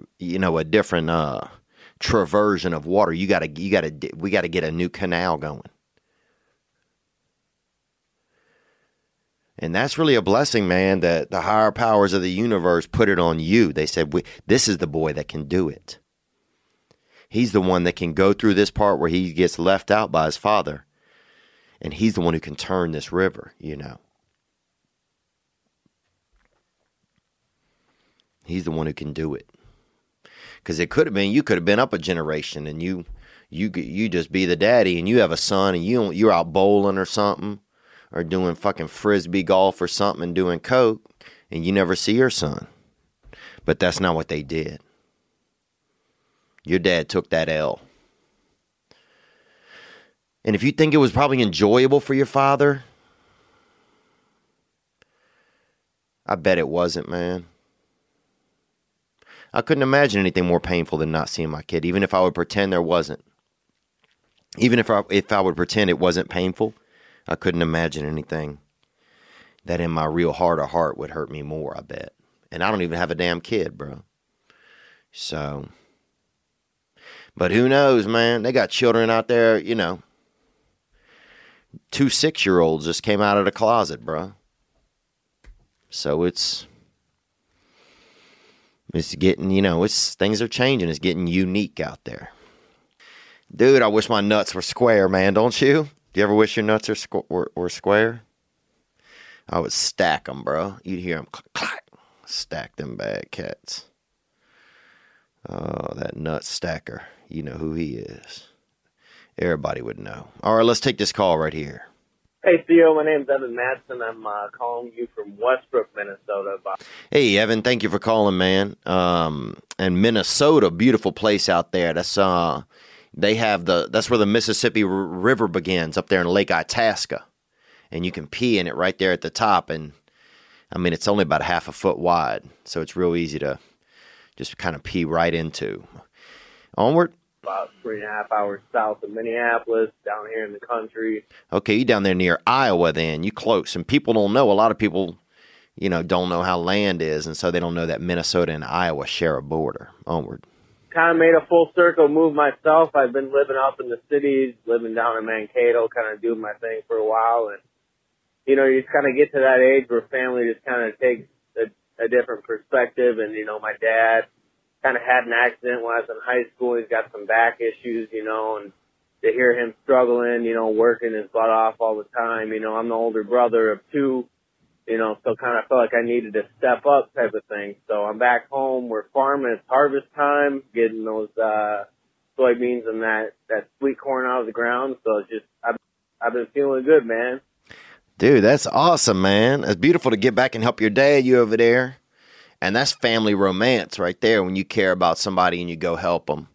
traversion of water. We got to get a new canal going. And that's really a blessing, man, that the higher powers of the universe put it on you. They said, this is the boy that can do it. He's the one that can go through this part where he gets left out by his father. And he's the one who can turn this river, you know. He's the one who can do it. Because it could have been, you could have been up a generation and you just be the daddy and you have a son and you're out bowling or something. Or doing fucking frisbee golf or something and doing coke, and you never see your son. But that's not what they did. Your dad took that L. And if you think it was probably enjoyable for your father, I bet it wasn't, man. I couldn't imagine anything more painful than not seeing my kid, even if I would pretend there wasn't. Even if I would pretend it wasn't painful, I couldn't imagine anything that in my real heart of heart would hurt me more, I bet. And I don't even have a damn kid, bro. So, but who knows, man? They got children out there, you know. 2 6-year-olds just came out of the closet, bro. So it's getting, you know, it's things are changing. It's getting unique out there. Dude, I wish my nuts were square, man, don't you? Do you ever wish your nuts were square? I would stack them, bro. You'd hear them clack, clack. Stack them bad cats. Oh, that nut stacker. You know who he is. Everybody would know. All right, let's take this call right here. Hey, Theo. My name's Evan Madsen. I'm calling you from Westbrook, Minnesota. Hey, Evan. Thank you for calling, man. And Minnesota, beautiful place out there. That's They have that's where the Mississippi River begins, up there in Lake Itasca. And you can pee in it right there at the top. And, I mean, it's only about half a foot wide. So it's real easy to just kind of pee right into. Onward. About 3.5 hours south of Minneapolis, down here in the country. Okay, you down there near Iowa then. You close. And people don't know. A lot of people, you know, don't know how land is. And so they don't know that Minnesota and Iowa share a border. Onward. Kind of made a full circle move myself. I've been living up in the cities, living down in Mankato, kind of doing my thing for a while. And, you know, you just kind of get to that age where family just kind of takes a different perspective. And, you know, my dad kind of had an accident when I was in high school. He's got some back issues, you know, and to hear him struggling, you know, working his butt off all the time. You know, I'm the older brother of 2, you know, so kind of felt like I needed to step up type of thing. So I'm back home. We're farming. It's harvest time, getting those soybeans and that sweet corn out of the ground. So it's just, I've been feeling good, man. Dude, that's awesome, man. It's beautiful to get back and help your dad, you over there. And that's family romance right there when you care about somebody and you go help them.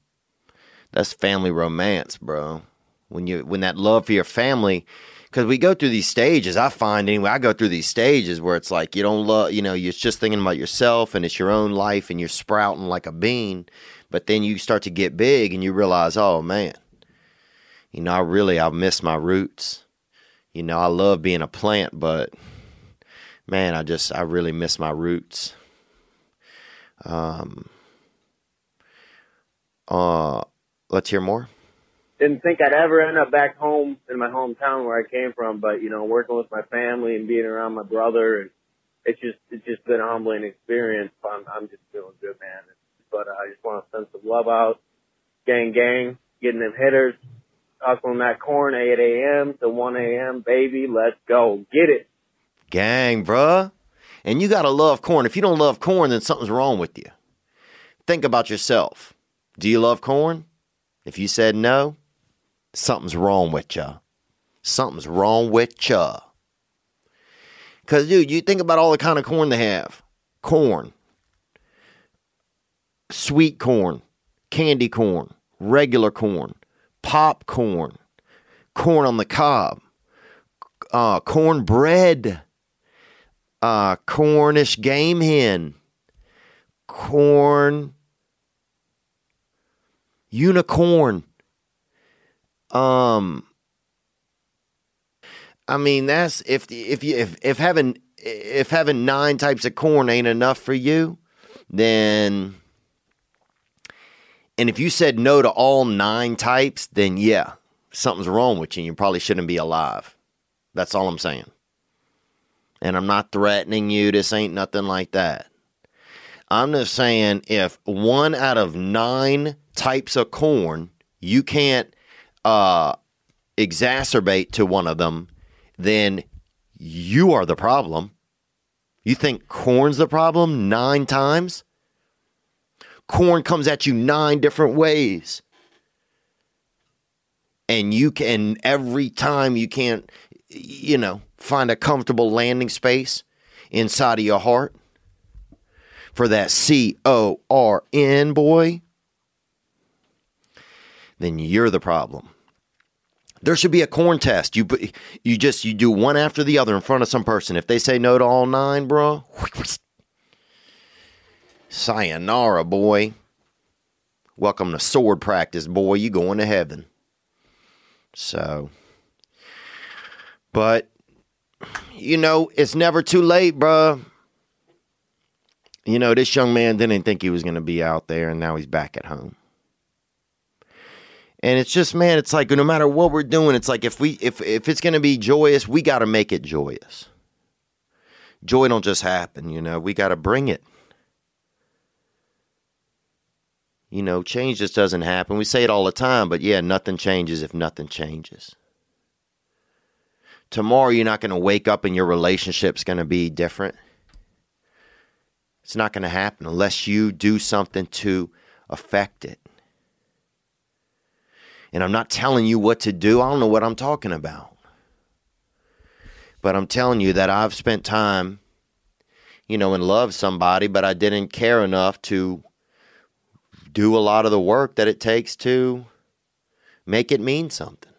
That's family romance, bro. when that love for your family, because we go through these stages. I find anyway, I go through these stages where it's like you don't love, you know, you're just thinking about yourself and it's your own life and you're sprouting like a bean. But then you start to get big and you realize, oh man, you know, I miss my roots. You know, I love being a plant, but man, I really miss my roots. Let's hear more. Didn't think I'd ever end up back home in my hometown where I came from, but you know, working with my family and being around my brother, and it's just been a humbling experience. I'm just feeling good, man. But I just want a sense of love out, gang, getting them hitters, hustling that corn 8 a.m. to 1 a.m. Baby, let's go, get it, gang, bruh. And you gotta love corn. If you don't love corn, then something's wrong with you. Think about yourself. Do you love corn? If you said no, something's wrong with you. Something's wrong with you. Because, dude, you think about all the kind of corn they have. Corn. Sweet corn. Candy corn. Regular corn. Popcorn. Corn on the cob. Cornbread. Cornish game hen. Corn. Unicorn. I mean, that's if having 9 types of corn ain't enough for you, then, and if you said no to all 9 types, then yeah, something's wrong with you. You probably shouldn't be alive. That's all I'm saying. And I'm not threatening you. This ain't nothing like that. I'm just saying if 1 out of 9 types of corn you can't exacerbate to one of them, then you are the problem. You think corn's the problem 9 times? Corn comes at you 9 different ways. And every time you can't, you know, find a comfortable landing space inside of your heart for that corn, boy, then you're the problem. There should be a corn test. You do one after the other in front of some person. If they say no to all 9, bro, sayonara, boy. Welcome to sword practice, boy. You going to heaven. So, but, you know, it's never too late, bro. You know, this young man didn't think he was going to be out there, and now he's back at home. And it's just, man, it's like no matter what we're doing, it's like if it's going to be joyous, we got to make it joyous. Joy don't just happen, you know. We got to bring it. You know, change just doesn't happen. We say it all the time, but yeah, nothing changes if nothing changes. Tomorrow you're not going to wake up and your relationship's going to be different. It's not going to happen unless you do something to affect it. And I'm not telling you what to do. I don't know what I'm talking about. But I'm telling you that I've spent time, you know, and loved somebody, but I didn't care enough to do a lot of the work that it takes to make it mean something.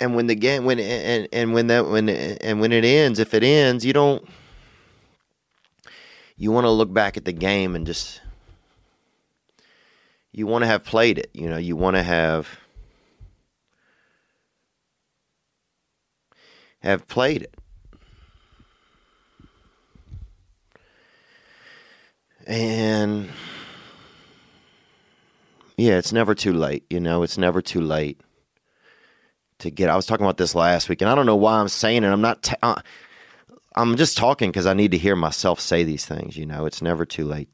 And when the game, when it ends, if it ends, you want to look back at the game and just, you want to have played it. You know, you want to have played it. And yeah, it's never too late. You know, it's never too late to get, I was talking about this last week and I don't know why I'm saying it. I'm just talking because I need to hear myself say these things, you know. It's never too late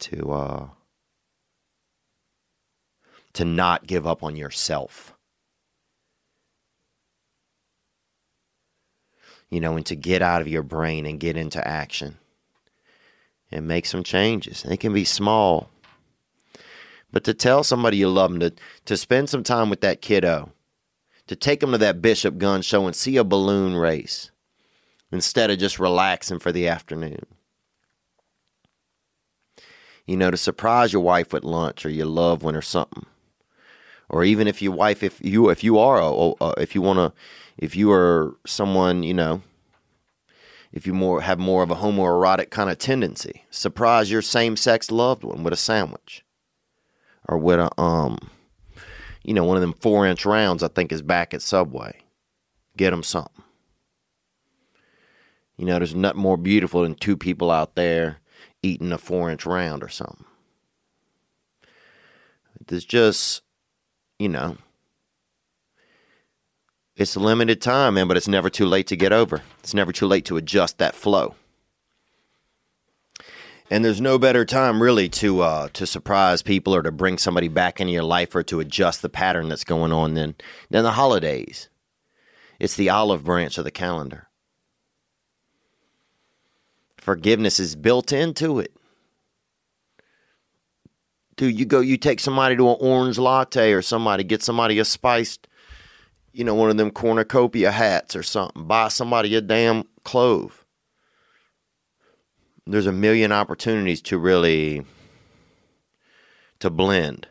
to not give up on yourself. You know, and to get out of your brain and get into action and make some changes. And it can be small. But to tell somebody you love them, to spend some time with that kiddo, to take them to that Bishop Gun show and see a balloon race, instead of just relaxing for the afternoon. you know, to surprise your wife with lunch or your loved one or something. Or even if your wife, if you are someone, you know, if you have more of a homoerotic kind of tendency, surprise your same-sex loved one with a sandwich or with a, you know, one of them 4-inch rounds I think is back at Subway. Get them something. You know, there's nothing more beautiful than two people out there eating a 4-inch round or something. There's just, you know, it's a limited time, man, but it's never too late to get over. It's never too late to adjust that flow. And there's no better time, really, to surprise people or to bring somebody back into your life or to adjust the pattern that's going on than the holidays. It's the olive branch of the calendar. Forgiveness is built into it. Dude, you take somebody to an orange latte or somebody, get somebody a spiced, you know, one of them cornucopia hats or something. Buy somebody a damn clove. There's a million opportunities to really, to blend.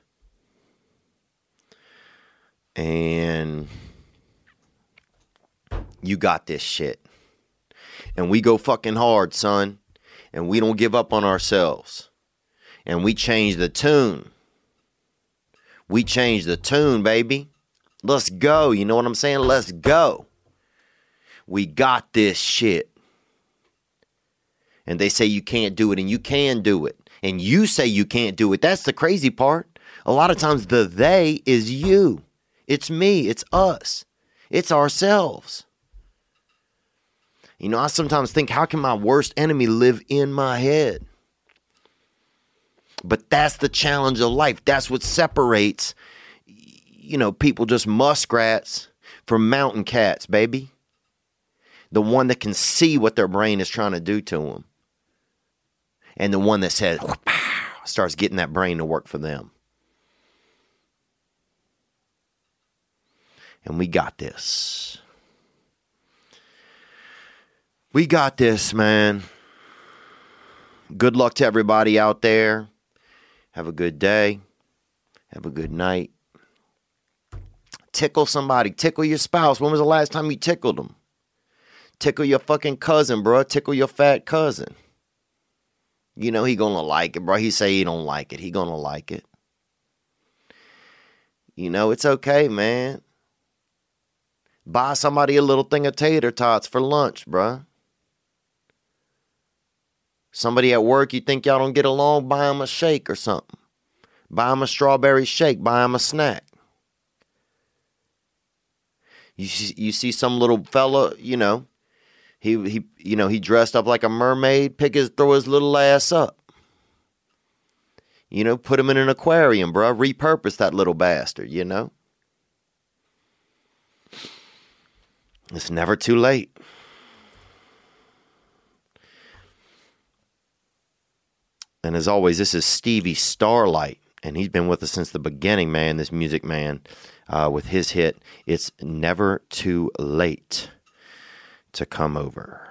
And you got this shit. And we go fucking hard, son. And we don't give up on ourselves. And we change the tune. We change the tune, baby. Let's go. You know what I'm saying? Let's go. We got this shit. And they say you can't do it, and you can do it. And you say you can't do it. That's the crazy part. A lot of times the they is you. It's me. It's us. It's ourselves. You know, I sometimes think, how can my worst enemy live in my head? But that's the challenge of life. That's what separates, you know, people just muskrats from mountain cats, baby. The one that can see what their brain is trying to do to them. And the one that says, starts getting that brain to work for them. And we got this. We got this, man. Good luck to everybody out there. Have a good day. Have a good night. Tickle somebody. Tickle your spouse. When was the last time you tickled them? Tickle your fucking cousin, bro. Tickle your fat cousin. You know he gonna like it, bro. He say he don't like it. He gonna like it. You know, it's okay, man. Buy somebody a little thing of tater tots for lunch, bro. Somebody at work, you think y'all don't get along, buy them a shake or something. Buy them a strawberry shake. Buy them a snack. You see some little fella, you know, he dressed up like a mermaid. Throw his little ass up. You know, put him in an aquarium, bro. Repurpose that little bastard. You know, it's never too late. And as always, this is Stevie Starlight, and he's been with us since the beginning, man, this music man, with his hit, It's Never Too Late to Come Over.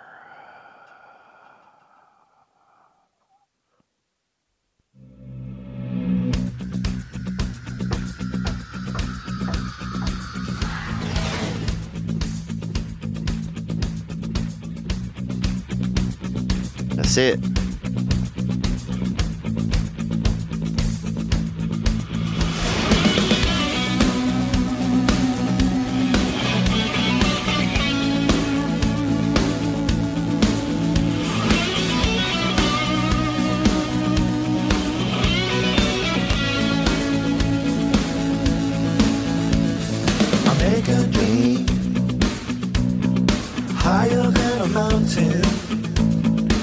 That's it.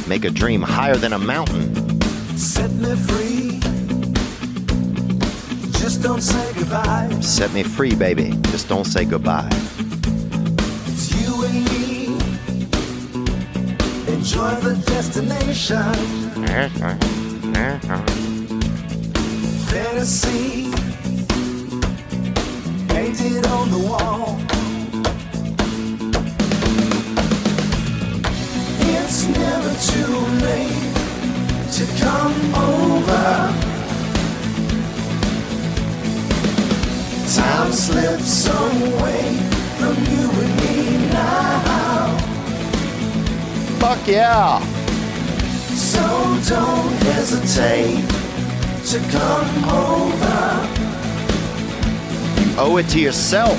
Make a dream higher than a mountain. Set me free. Just don't say goodbye. Set me free, baby. Just don't say goodbye. It's you and me. Enjoy the destination. Fantasy. Painted on the wall. It's never too late to come over. slip some way from you and me now. Fuck yeah. So don't hesitate to come over. You owe it to yourself.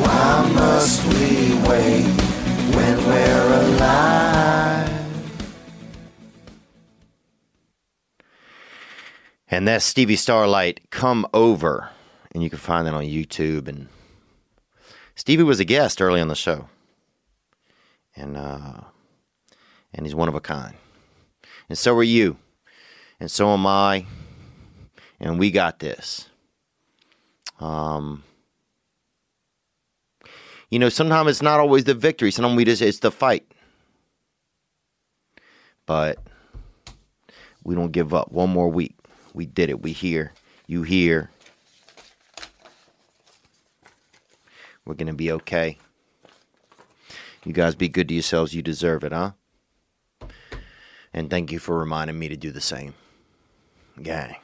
Why must we wait when we're alive? And that's Stevie Starlight, Come Over. And you can find that on YouTube. And Stevie was a guest early on the show. And he's one of a kind. And so are you. And so am I. And we got this. You know, sometimes it's not always the victory. Sometimes it's the fight. But we don't give up. One more week. We did it. We here. You here. We're going to be okay. You guys be good to yourselves. You deserve it, huh? And thank you for reminding me to do the same. Gang.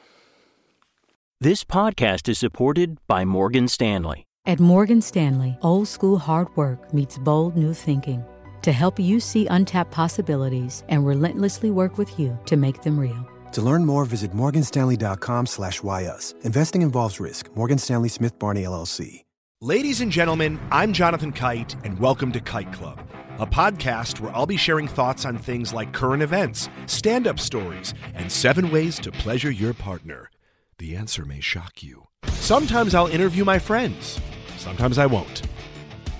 This podcast is supported by Morgan Stanley. At Morgan Stanley, old school hard work meets bold new thinking to help you see untapped possibilities and relentlessly work with you to make them real. To learn more, visit morganstanley.com/whyus. Investing involves risk. Morgan Stanley Smith Barney, LLC. Ladies and gentlemen, I'm Jonathan Kite, and welcome to Kite Club, a podcast where I'll be sharing thoughts on things like current events, stand-up stories, and 7 ways to pleasure your partner. The answer may shock you. Sometimes I'll interview my friends. Sometimes I won't.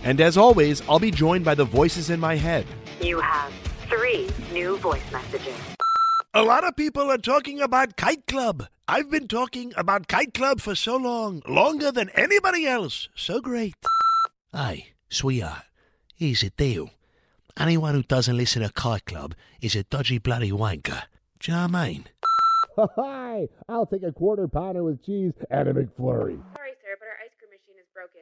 And as always, I'll be joined by the voices in my head. You have 3 new voice messages. A lot of people are talking about Kite Club. I've been talking about Kite Club for so long, longer than anybody else. So great. Hey, sweetheart, here's the deal. Anyone who doesn't listen to Kite Club is a dodgy bloody wanker. Do you know what I mean? Hi, I'll take a quarter pounder with cheese and a McFlurry. Sorry, sir, but our ice cream machine is broken.